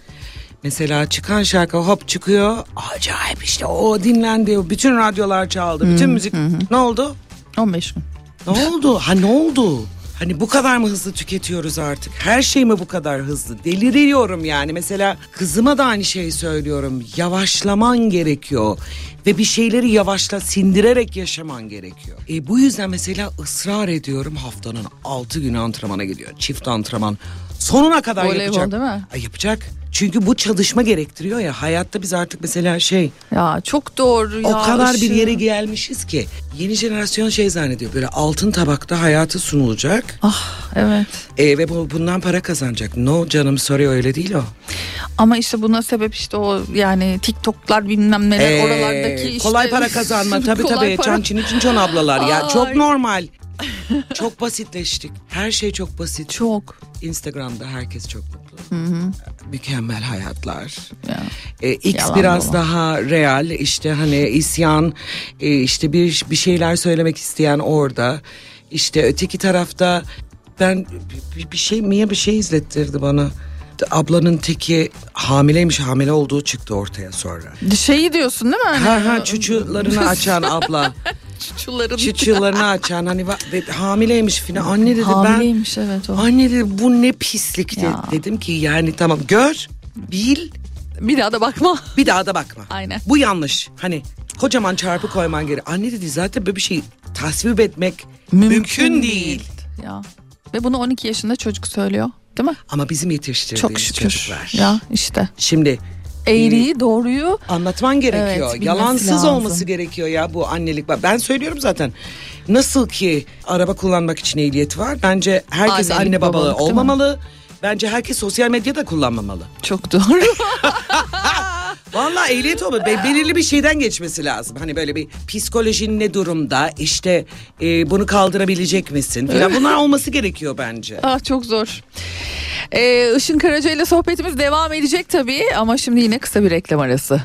Mesela çıkan şarkı hop çıkıyor. Acayip işte o dinlendi. Bütün radyolar çaldı. Bütün müzik. Ne oldu? 15 gün. Ne oldu? Ha ne oldu? Hani bu kadar mı hızlı tüketiyoruz artık? Her şey mi bu kadar hızlı? Deliriyorum yani. Mesela kızıma da aynı şeyi söylüyorum. Yavaşlaman gerekiyor. Ve bir şeyleri yavaşla sindirerek yaşaman gerekiyor. Bu yüzden mesela ısrar ediyorum. Haftanın 6 günü antrenmana gidiyor. Çift antrenman. Sonuna kadar voleybol yapacak. Değil mi? Yapacak. Çünkü bu çalışma gerektiriyor ya. Hayatta biz artık mesela şey. Ya çok doğru ya. O kadar bir yere gelmişiz ki. Yeni jenerasyon şey zannediyor. Böyle altın tabakta hayatı sunulacak. Ah evet. Ve bundan para kazanacak. No canım sorry, öyle değil o. Ama işte buna sebep işte o yani TikTok'lar bilmem neler oralardaki işte. Kolay para kazanma tabii. Çan çini çinçon ablalar ya. Yani çok normal. Çok basitleştik. Her şey çok basit. Çok. Instagram'da herkes çok mutlu. Hı-hı. Mükemmel hayatlar. Ya. X yalan biraz dolan. Daha real. İşte hani isyan, işte bir şeyler söylemek isteyen orada. İşte öteki tarafta ben bir şey Mia bir şey izlettirdi bana. Ablanın teki hamileymiş, hamile olduğu çıktı ortaya sonra. Şeyi diyorsun değil mi? Ha çuçularını açan abla. Çıçılarını açan hani hamileymiş falan. Anne dedi hamileymiş, ben evet, o. Anne dedi bu ne pislik dedi. Dedim ki yani tamam gör, bil. Bir daha da bakma. Aynen. Bu yanlış. Hani kocaman çarpı koyman gerek. Anne dedi zaten böyle bir şey tasvip etmek mümkün değil. Ya. Ve bunu 12 yaşında çocuk söylüyor değil mi? Ama bizim yetiştirdiğimiz çocuklar. Ya işte. Şimdi eğriyi doğruyu anlatman gerekiyor. Evet, yalansız lazım. Olması gerekiyor ya bu annelik. Ben söylüyorum zaten. Nasıl ki araba kullanmak için ehliyet var. Bence herkes annelik, anne babalı olmamalı. Bence herkes sosyal medyada kullanmamalı. Çok doğru. Vallahi ehliyet olmalı. Belirli bir şeyden geçmesi lazım. Hani böyle bir psikolojinin ne durumda? İşte bunu kaldırabilecek misin? Falan. Bunlar olması gerekiyor bence. Ah çok zor. Işın Karaca ile sohbetimiz devam edecek tabii ama şimdi yine kısa bir reklam arası.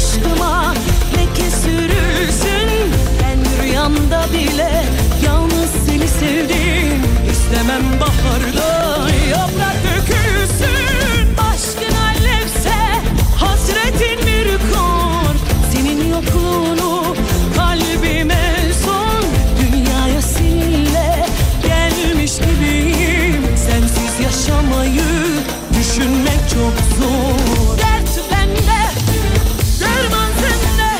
aşkıma leke sürülsün. Ben rüyamda bile yalnız seni sevdim. İstemem baharda yaprak dökülsün. Aşkın alevse hasretin bir kor. Senin yokluğunu kalbime son. Dünyaya seninle gelmiş gibiyim. Sensiz yaşamayı düşünmek çok zor. Dert bende, derman sende.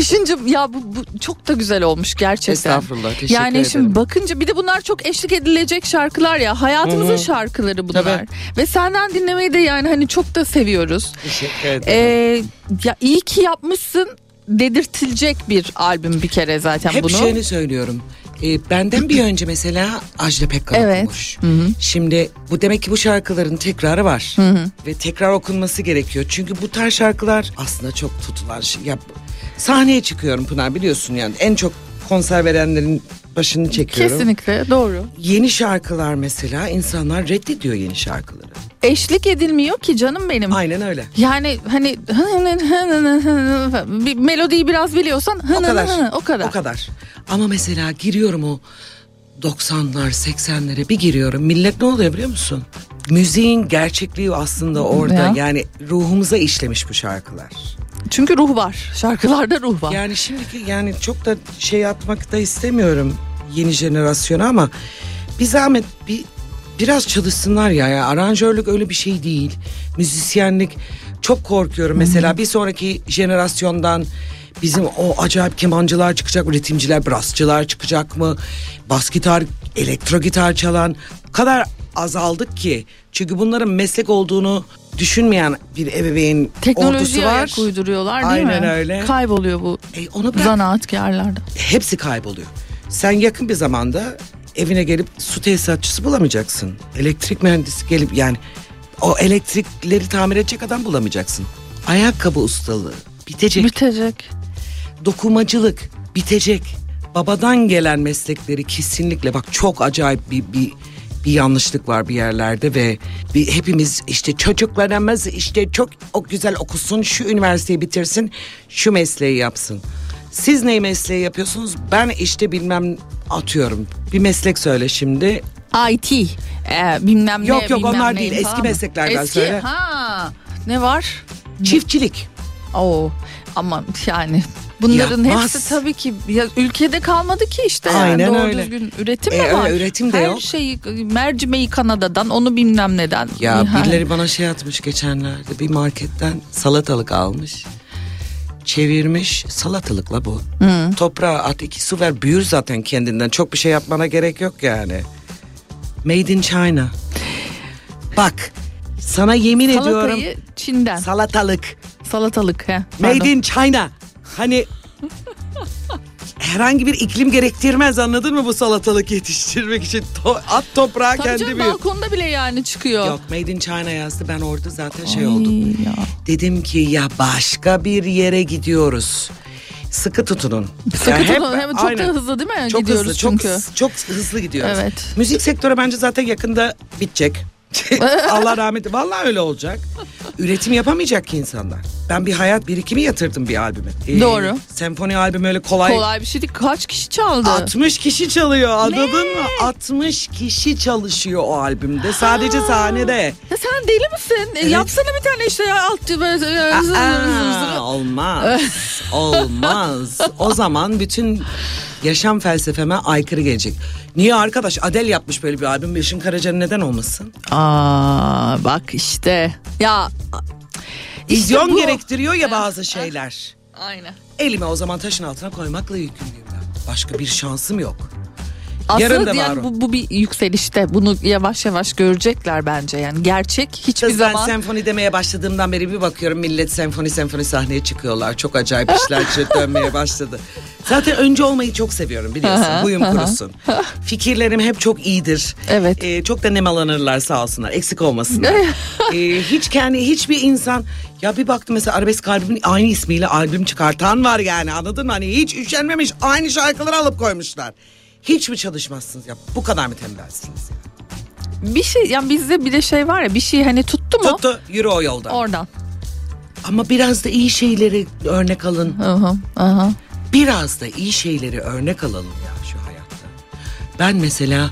Işıncım ya bu çok da güzel olmuş gerçekten. Estağfurullah, teşekkür ederim. Yani şimdi bakınca bir de bunlar çok eşlik edilecek şarkılar ya. Hayatımızın şarkıları bunlar. Tabii. Ve senden dinlemeyi de yani hani çok da seviyoruz. Teşekkür ederim. Ya iyi ki yapmışsın dedirtilecek bir albüm bir kere zaten hep bunu. Hep şeyini söylüyorum. Benden bir önce mesela Ajda Pekkan okumuş. Hı-hı. Şimdi bu demek ki bu şarkıların tekrarı var. Hı-hı. Ve tekrar okunması gerekiyor. Çünkü bu tarz şarkılar aslında çok tutulan şey. Ya, sahneye çıkıyorum Pınar, biliyorsun yani en çok konser verenlerin başını çekiyorum. Kesinlikle doğru. Yeni şarkılar mesela insanlar reddediyor yeni şarkıları. Eşlik edilmiyor ki canım benim. Aynen öyle. Yani hani bir melodiyi biraz biliyorsan o kadar. Ama mesela giriyorum o 90'lar 80'lere bir giriyorum. Millet ne oluyor biliyor musun? Müziğin gerçekliği aslında orada ya. Yani ruhumuza işlemiş bu şarkılar. Çünkü ruh var. Şarkılarda ruh var. Yani şimdiki yani çok da şey atmak da istemiyorum yeni jenerasyona ama bir zahmet biraz çalışsınlar ya. Yani aranjörlük öyle bir şey değil. Müzisyenlik çok korkuyorum. Mesela bir sonraki jenerasyondan bizim o acayip kemancılar çıkacak mı? Ritimciler, brassçılar çıkacak mı? Bas gitar, elektro gitar çalan kadar azaldık ki. Çünkü bunların meslek olduğunu düşünmeyen bir ebeveyn ordusu var. Teknolojiye uyduruyorlar değil mi? Aynen öyle. Kayboluyor bu zanaatkarlarda. Hepsi kayboluyor. Sen yakın bir zamanda evine gelip su tesisatçısı bulamayacaksın. Elektrik mühendisi gelip yani o elektrikleri tamir edecek adam bulamayacaksın. Ayakkabı ustalığı bitecek. Bitecek. Dokumacılık bitecek. Babadan gelen meslekleri kesinlikle bak çok acayip bir yanlışlık var bir yerlerde ve hepimiz işte çocuklarımız işte çok güzel okusun, şu üniversiteyi bitirsin, şu mesleği yapsın. Siz ne mesleği yapıyorsunuz? Ben işte bilmem atıyorum. Bir meslek söyle şimdi. IT bilmem yok, ne. Yok onlar değil. Eski falan mesleklerden eski, söyle. Ha, ne var? Çiftçilik. Oo, ama yani bunların yapmaz. Hepsi tabii ki ya, ülkede kalmadı ki işte. Aynen yani, doğru öyle. Düzgün üretim de var. Üretim de her yok. Her şeyi mercimeği Kanada'dan, onu bilmem neden. Ya birileri bana şey atmış geçenlerde, bir marketten salatalık almış. Çevirmiş salatalıkla bu. Toprağa at, iki su ver, büyür zaten kendinden. Çok bir şey yapmana gerek yok yani. Made in China. Bak sana yemin salatayı ediyorum. Çin'den. Salatalık. He, made in China. Hani herhangi bir iklim gerektirmez, anladın mı bu salatalık yetiştirmek için? At toprağa tabii kendi büyür. Balkonda bile yani çıkıyor. Yok, Made in China yazdı, ben orada zaten şey oldum. Ya. Dedim ki ya başka bir yere gidiyoruz. Sıkı tutunun. Sıkı tutunun. Çok da hızlı değil mi? Çok gidiyoruz hızlı, çünkü. Çok hızlı gidiyoruz. Evet. Müzik sektörü bence zaten yakında bitecek. Allah rahmet eylesin. Vallahi öyle olacak. Üretim yapamayacak ki insanlar. Ben bir hayat birikimi yatırdım bir albüme. Doğru. Senfoni albümü öyle kolay bir şey değil. Kaç kişi çaldı? 60 kişi çalıyor. Anladın mı? 60 kişi çalışıyor o albümde. Ha. Sadece sahnede. Ya sen deli misin? Evet. Yapsana bir tane işte alt böyle. Olmaz. Olmaz. O zaman bütün yaşam felsefeme aykırı gelecek. Niye arkadaş? Adel yapmış böyle bir albüm. Işın Karaca'nın neden olmasın? Aa bak işte. Ya vizyon işte gerektiriyor ya bazı şeyler. Aynen. Elime o zaman taşın altına koymakla yükümlüyüm ben. Başka bir şansım yok. Aslında yani bu bir yükselişte. Bunu yavaş yavaş görecekler bence yani. Gerçek hiçbir zaman. Ben senfoni demeye başladığımdan beri bir bakıyorum millet senfoni sahneye çıkıyorlar. Çok acayip işler dönmeye başladı. Zaten önce olmayı çok seviyorum biliyorsun. Buyum kurusun. Fikirlerim hep çok iyidir. Evet. Çok da nemalanırlar sağ olsunlar. Eksik olmasınlar. Hiçbir insan ya bir baktım mesela arabesk albümün aynı ismiyle albüm çıkartan var yani, anladın mı? Hani hiç üşenmemiş, aynı şarkıları alıp koymuşlar. Hiç mi çalışmazsınız ya? Bu kadar mı tembelsiniz ya? Bir şey yani bizde bir de şey var ya, bir şey hani tuttu mu? Tuttu, yürü o yolda. Oradan. Ama biraz da iyi şeyleri örnek alın. Aha, aha. Biraz da iyi şeyleri örnek alalım ya şu hayatta. Ben mesela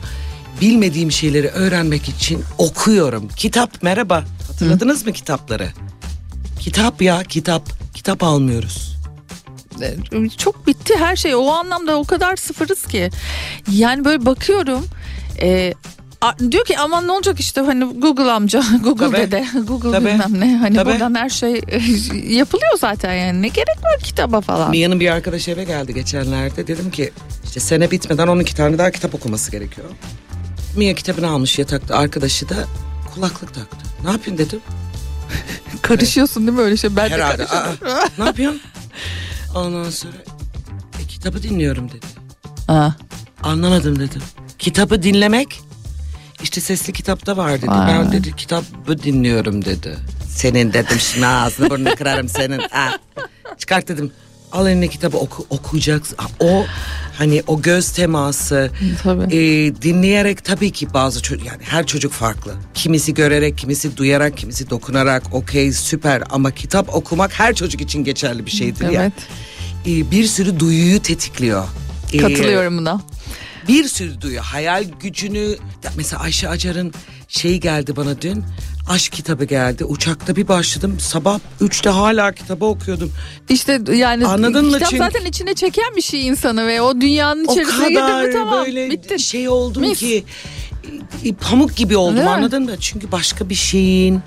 bilmediğim şeyleri öğrenmek için okuyorum. Kitap, merhaba. Hatırladınız mı kitapları? Kitap ya, kitap. Kitap almıyoruz. Çok bitti her şey. O anlamda o kadar sıfırız ki. Yani böyle bakıyorum. Diyor ki aman ne olacak işte hani Google amca, Google tabii, dede, Google tabii, bilmem ne. Hani tabii, buradan her şey yapılıyor zaten yani. Ne gerek var kitaba falan. Mia'nın bir arkadaşı eve geldi geçenlerde. Dedim ki işte sene bitmeden 12 tane daha kitap okuması gerekiyor. Mia kitabını almış yatakta. Arkadaşı da kulaklık taktı. Ne yapayım dedim. Karışıyorsun değil mi öyle şey? Ben herhalde de karışıyorum. Ne yapıyorsun? Ondan sonra kitabı dinliyorum dedi. Aa. Anlamadım dedim. Kitabı dinlemek? İşte sesli kitapta var dedi. Aa. Ben dedi kitabı dinliyorum dedi. Senin dedim şimdi ağzını burnunu kırarım senin. Ha. Çıkart dedim. Al eline kitabı okuyacaksın. O hani o göz teması dinleyerek tabii ki bazı çocuk yani her çocuk farklı. Kimisi görerek, kimisi duyarak, kimisi dokunarak okey süper ama kitap okumak her çocuk için geçerli bir şeydir evet. Yani. Bir sürü duyuyu tetikliyor. Katılıyorum buna. Bir sürü duyu, hayal gücünü mesela Ayşe Acar'ın şeyi geldi bana dün. Aşk kitabı geldi. Uçakta bir başladım. Sabah 3'te hala kitabı okuyordum. İşte yani anladın kitap çünkü... zaten içine çeken bir şey insanı ve o dünyanın içerisine girdin mi tamam. O kadar böyle bitti. Şey oldum mis ki pamuk gibi oldum değil anladın mi? Mı? Çünkü başka bir şeyin,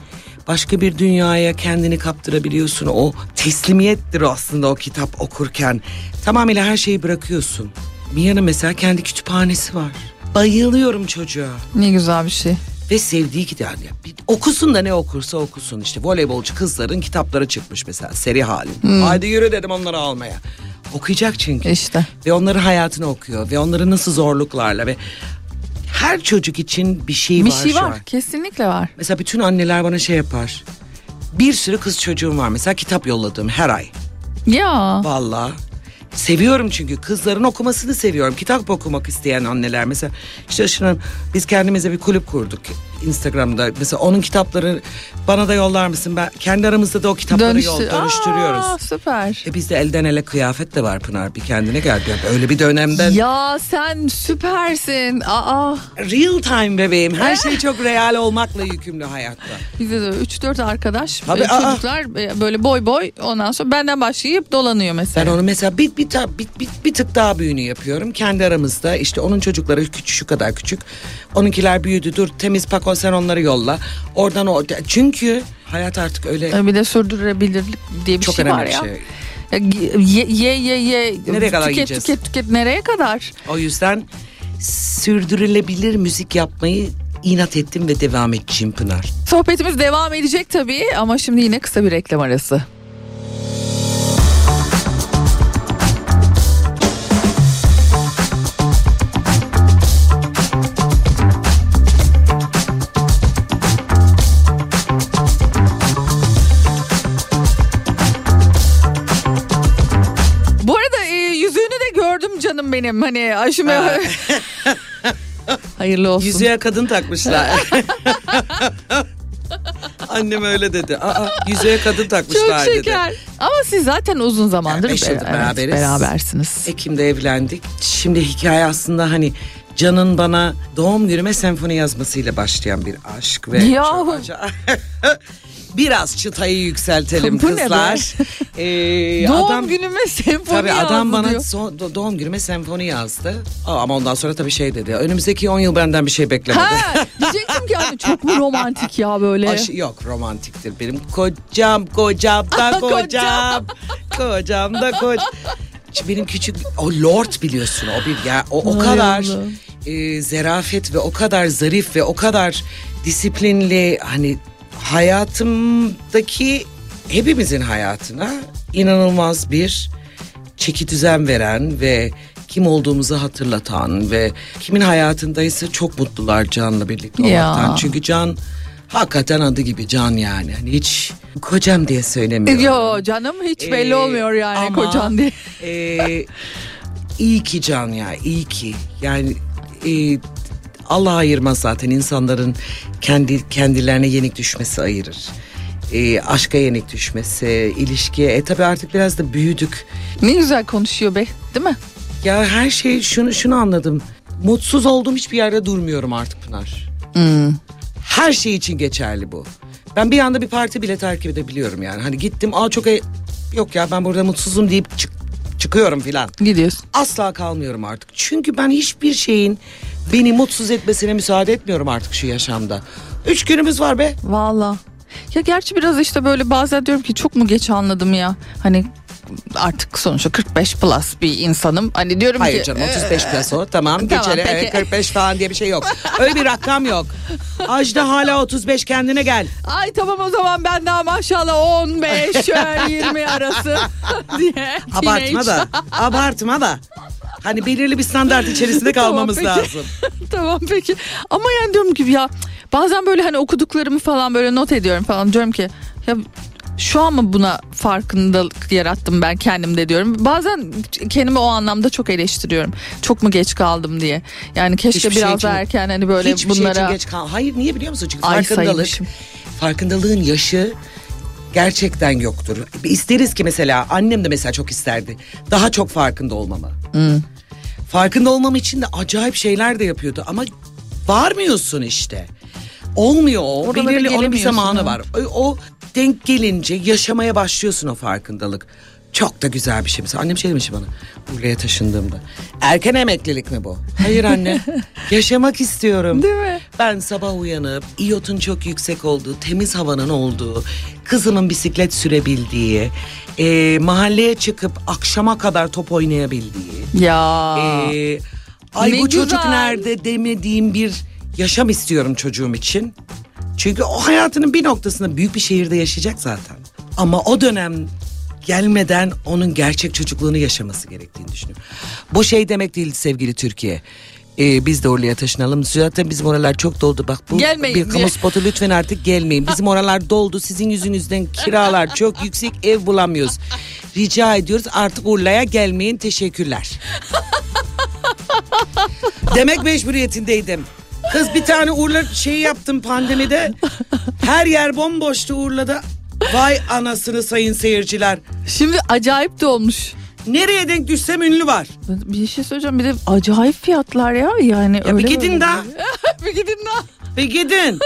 başka bir dünyaya kendini kaptırabiliyorsun. O teslimiyettir aslında o kitap okurken. Tamamıyla her şeyi bırakıyorsun. Mia'nın mesela kendi kütüphanesi var. Bayılıyorum çocuğa. Ne güzel bir şey. Ve sevdiği ki yani okusun da ne okursa okusun işte voleybolcu kızların kitapları çıkmış mesela seri halinde. Haydi yürü dedim onları almaya. Okuyacak çünkü. İşte. Ve onların hayatını okuyor ve onları nasıl zorluklarla ve her çocuk için bir şey bir var. Bir şey var an. Kesinlikle var. Mesela bütün anneler bana şey yapar. Bir sürü kız çocuğum var mesela kitap yolladığım her ay. Ya. Vallahi. Seviyorum çünkü kızların okumasını seviyorum. Kitap okumak isteyen anneler mesela işte Işın'ın biz kendimize bir kulüp kurduk Instagram'da. Mesela onun kitapları bana da yollar mısın? Ben kendi aramızda da o kitapları dönüştürüyoruz. Aa, süper. Bizde elden ele kıyafet de var Pınar. Bir kendine gel öyle bir dönemden. Ya sen süpersin. Aa. Real time bebeğim. Her şey çok real olmakla yükümlü hayatta. Bizde de 3-4 arkadaş tabii, çocuklar böyle boy boy ondan sonra benden başlayıp dolanıyor mesela. Ben onu mesela bir tık daha büyüğünü yapıyorum. Kendi aramızda işte onun çocukları şu kadar küçük. Onunkiler büyüdü dur temiz pakon sen onları yolla. Oradan o çünkü hayat artık öyle. Bir de sürdürülebilirlik diye bir çok şey var ya. Çok önemli bir şey. Ye. Nereye kadar yiyeceğiz? Tüket nereye kadar? O yüzden sürdürülebilir müzik yapmayı inat ettim ve devam edeceğim Pınar. Sohbetimiz devam edecek tabii ama şimdi yine kısa bir reklam arası. Benim hani aşımı hayırlı olsun. Yüzüğe kadın takmışlar. Annem öyle dedi. Aa, yüzüğe kadın takmışlar dedi. Çok şeker. Dedi. Ama siz zaten uzun zamandır yani berabersiniz. Ekim'de evlendik. Şimdi hikaye aslında hani Can'ın bana doğum günüme senfoni yazmasıyla başlayan bir aşk ve çok biraz çıtayı yükseltelim bu kızlar. Doğum günüme senfoni yazdı. Tabii adam bana doğum günüme senfoni yazdı. Ama ondan sonra tabii şey dedi. Önümüzdeki 10 yıl benden bir şey beklemedi. Diyecektim ki yani çok mu romantik ya böyle? Yok romantiktir benim. Kocam da koca. Benim küçük o lord biliyorsun o bir ya o kadar zerafet ve o kadar zarif ve o kadar disiplinli hani hayatımdaki hepimizin hayatına inanılmaz bir çeki düzen veren ve kim olduğumuzu hatırlatan ve kimin hayatındaysa çok mutlular Can'la birlikte olmaktan. Çünkü Can hakikaten adı gibi Can yani. Hani hiç kocam diye söylemiyorum. Yo canım hiç belli olmuyor yani ama, kocam diye. İyi ki Can ya iyi ki yani... Allah ayırmaz zaten, insanların kendilerine yenik düşmesi ayırır. Aşka yenik düşmesi, ilişkiye. Tabii artık biraz da büyüdük. Ne güzel konuşuyor be, değil mi? Ya her şey, şunu anladım. Mutsuz olduğum hiçbir yerde durmuyorum artık Pınar. Hmm. Her şey için geçerli bu. Ben bir anda bir parti bile terk edebiliyorum yani. Hani gittim, yok ya ben burada mutsuzum deyip çıkıyorum filan. Gidiyorsun. Asla kalmıyorum artık. Çünkü ben hiçbir şeyin beni mutsuz etmesine müsaade etmiyorum artık şu yaşamda. 3 günümüz var be. Vallahi. Ya gerçi biraz işte böyle bazen diyorum ki çok mu geç anladım ya. Hani artık sonuçta 45 plus bir insanım. Hani diyorum hayır ki, canım 35 plus o. Tamam geçelim. Evet, 45 falan diye bir şey yok. Öyle bir rakam yok. Ajda hala 35, kendine gel. Ay tamam o zaman ben daha maşallah 15 şöyle 20 arası diye. Abartma da. Hani belirli bir standart içerisinde kalmamız tamam, lazım. Tamam peki. Ama yani diyorum ki ya bazen böyle hani okuduklarımı falan böyle not ediyorum falan, diyorum ki ya şu an mı buna farkındalık yarattım ben kendimde diyorum. Bazen kendimi o anlamda çok eleştiriyorum. Çok mu geç kaldım diye. Yani keşke hiçbir biraz şey daha erken hani böyle hiçbir bunlara. Hiçbir şey geç kaldım. Hayır niye biliyor musun? Çünkü farkındalığın yaşı gerçekten yoktur. İsteriz ki mesela annem de mesela çok isterdi. Daha çok farkında olmamı. Hmm. Farkında olmam için de acayip şeyler de yapıyordu. Ama varmıyorsun işte. Olmuyor o. Belirli onun bir zamanı var. O denk gelince yaşamaya başlıyorsun o farkındalık. Çok da güzel bir şey. Mesela annem şey demişti bana. Urla'ya taşındığımda. Erken emeklilik mi bu? Hayır anne. Yaşamak istiyorum. Değil mi? Ben sabah uyanıp iyotun çok yüksek olduğu, temiz havanın olduğu, kızımın bisiklet sürebildiği, mahalleye çıkıp akşama kadar top oynayabildiği. Ya. Ay ne bu güzel. Çocuk nerede demediğim bir yaşam istiyorum çocuğum için. Çünkü o hayatının bir noktasında büyük bir şehirde yaşayacak zaten. Ama o dönem gelmeden onun gerçek çocukluğunu yaşaması gerektiğini düşünüyorum. Bu şey demek değil sevgili Türkiye. Biz de oraya taşınalım. Zaten bizim oralar çok doldu. Bak bu gelmeyin bir kamu spotu, lütfen artık gelmeyin. Bizim oralar doldu. Sizin yüzünüzden kiralar çok yüksek, ev bulamıyoruz. Rica ediyoruz artık Urla'ya gelmeyin. Teşekkürler. Demek mecburiyetindeydim. Kız bir tane Urla şeyi yaptım pandemide. Her yer bomboştu Urla'da. Vay anasını sayın seyirciler. Şimdi acayip de olmuş. Nereye denk düşsem ünlü var. Bir şey söyleyeceğim, bir de acayip fiyatlar ya. Yani ya öyle bir gidin daha. Bir gidin.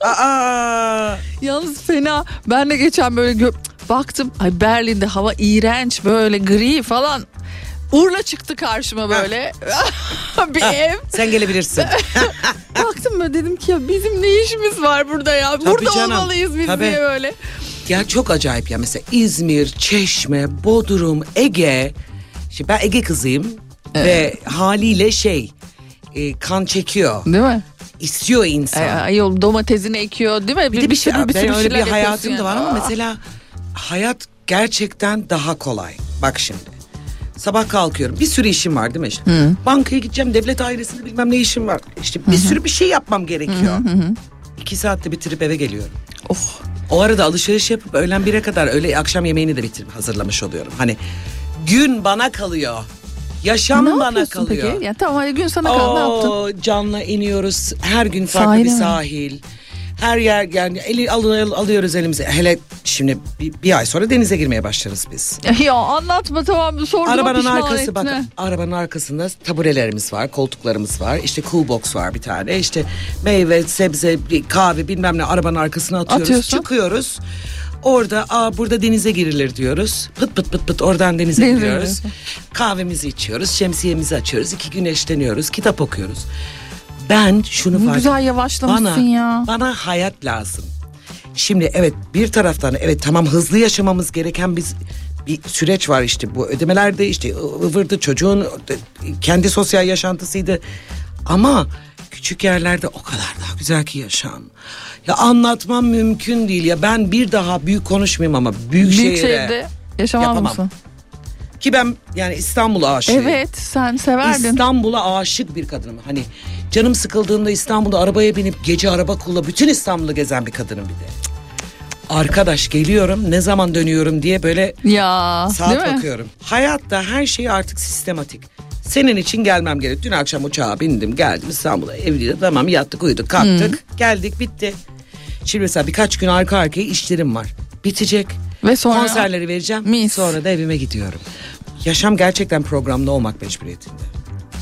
Aa. Yalnız fena. Ben de geçen böyle baktım. Ay Berlin'de hava iğrenç, böyle gri falan. Urla çıktı karşıma böyle. Bir ev. Sen gelebilirsin. Baktım mı dedim ki ya bizim ne işimiz var burada ya. Tabii burada canım. Olmalıyız biz diye böyle. Ya çok acayip ya, mesela İzmir, Çeşme, Bodrum, Ege. Şimdi ben Ege kızıyım ve haliyle kan çekiyor. Değil mi? İstiyor insan. Ayol domatesini ekiyor değil mi? Bir sürü bir hayatım yani. Da var ama mesela hayat gerçekten daha kolay. Bak şimdi. Sabah kalkıyorum. Bir sürü işim var değil mi işte? Hı. Bankaya gideceğim, devlet dairesinde bilmem ne işim var. İşte bir sürü bir şey yapmam gerekiyor. Hı. 2 saatte bitirip eve geliyorum. Oh. O arada alışveriş yapıp öğlen 1'e kadar akşam yemeğini de bitirip hazırlamış oluyorum. Hani gün bana kalıyor. Yaşam bana kalıyor. Peki? Ya tamam, gün sana kaldı, ne yaptın? Can'la iniyoruz. Her gün farklı bir sahil. Her yer yani alıyoruz elimize. Hele şimdi bir ay sonra denize girmeye başlarız biz. Ya anlatma, tamam sordum. Arabanın arkasında taburelerimiz var, koltuklarımız var. İşte cool box var bir tane. İşte meyve, sebze, kahve bilmem ne arabanın arkasına atıyoruz. Atıyorsun. Çıkıyoruz. Orada burada denize girilir diyoruz. Pıt pıt oradan denize giriyoruz. Kahvemizi içiyoruz, şemsiyemizi açıyoruz. 2 güneşleniyoruz, kitap okuyoruz. Ben şunu fark ettim. Güzel yavaşlamışsın ya. Bana hayat lazım. Şimdi evet bir taraftan tamam hızlı yaşamamız gereken bir süreç var işte. Bu ödemelerde işte ıvırdı, çocuğun kendi sosyal yaşantısıydı. Ama küçük yerlerde o kadar daha güzel ki yaşam. Ya anlatmam mümkün değil ya. Ben bir daha büyük konuşmayayım ama büyük şehirde yaşamam mısın? Ki ben yani İstanbul'a aşığım. Evet, sen severdin. İstanbul'a aşık bir kadınım. Hani canım sıkıldığında İstanbul'da arabaya binip gece araba kullanıp bütün İstanbul'u gezen bir kadınım bir de. Arkadaş geliyorum, ne zaman dönüyorum diye böyle saat bakıyorum. Hayatta her şey artık sistematik. Senin için gelmem gerek. Dün akşam uçağa bindim, geldim İstanbul'a, evliydim, tamam, yattık, uyuduk, kalktık, geldik, bitti. Şimdi mesela birkaç gün arka arkaya işlerim var. Bitecek. Ve sonra konserleri vereceğim. Mis. Sonra da evime gidiyorum. Yaşam gerçekten programda olmak mecburiyetinde.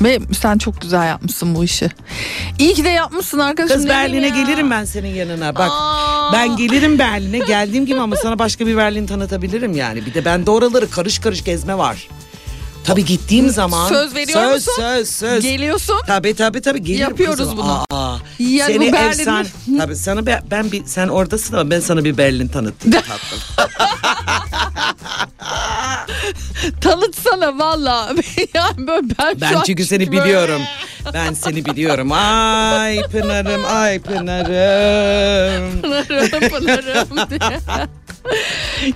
Ve sen çok güzel yapmışsın bu işi. İyi ki de yapmışsın arkadaşım. Kız Berlin'e gelirim ben senin yanına. Bak, aa, ben gelirim Berlin'e geldiğim gibi ama sana başka bir Berlin tanıtabilirim yani. Bir de bende oraları karış karış gezme var. Tabii gittiğim zaman söz veriyor musun? Söz. Geliyorsun. Tabii gelirim. Yapıyoruz kızım bunu. Aa, yani seni efsane. Tabii sana ben bir, sen oradasın ama ben sana bir Berlin tanıttım. Tanıtsana valla. Yani ben çünkü seni böyle biliyorum. Ben seni biliyorum. Ay Pınar'ım, ay Pınar'ım. Pınar'ım diye.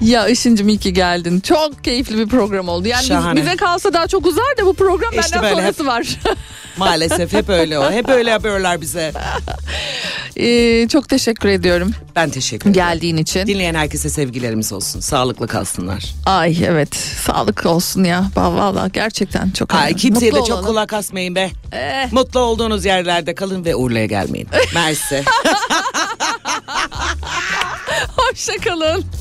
Ya Işıncım, iyi ki geldin. Çok keyifli bir program oldu. Yani bize kalsa daha çok uzar da bu program işte benden sonrası hep var. Maalesef hep öyle o. Hep öyle yapıyorlar bize. Çok teşekkür ediyorum. Ben teşekkür ederim. Geldiğin için. Dinleyen herkese sevgilerimiz olsun. Sağlıklı kalsınlar. Ay evet. Sağlık olsun ya. Vallahi gerçekten çok önemli. Ay kimseye de çok kulak asmayın be. Mutlu olduğunuz yerlerde kalın ve Urla'ya gelmeyin. Mersi. Hoşça kalın.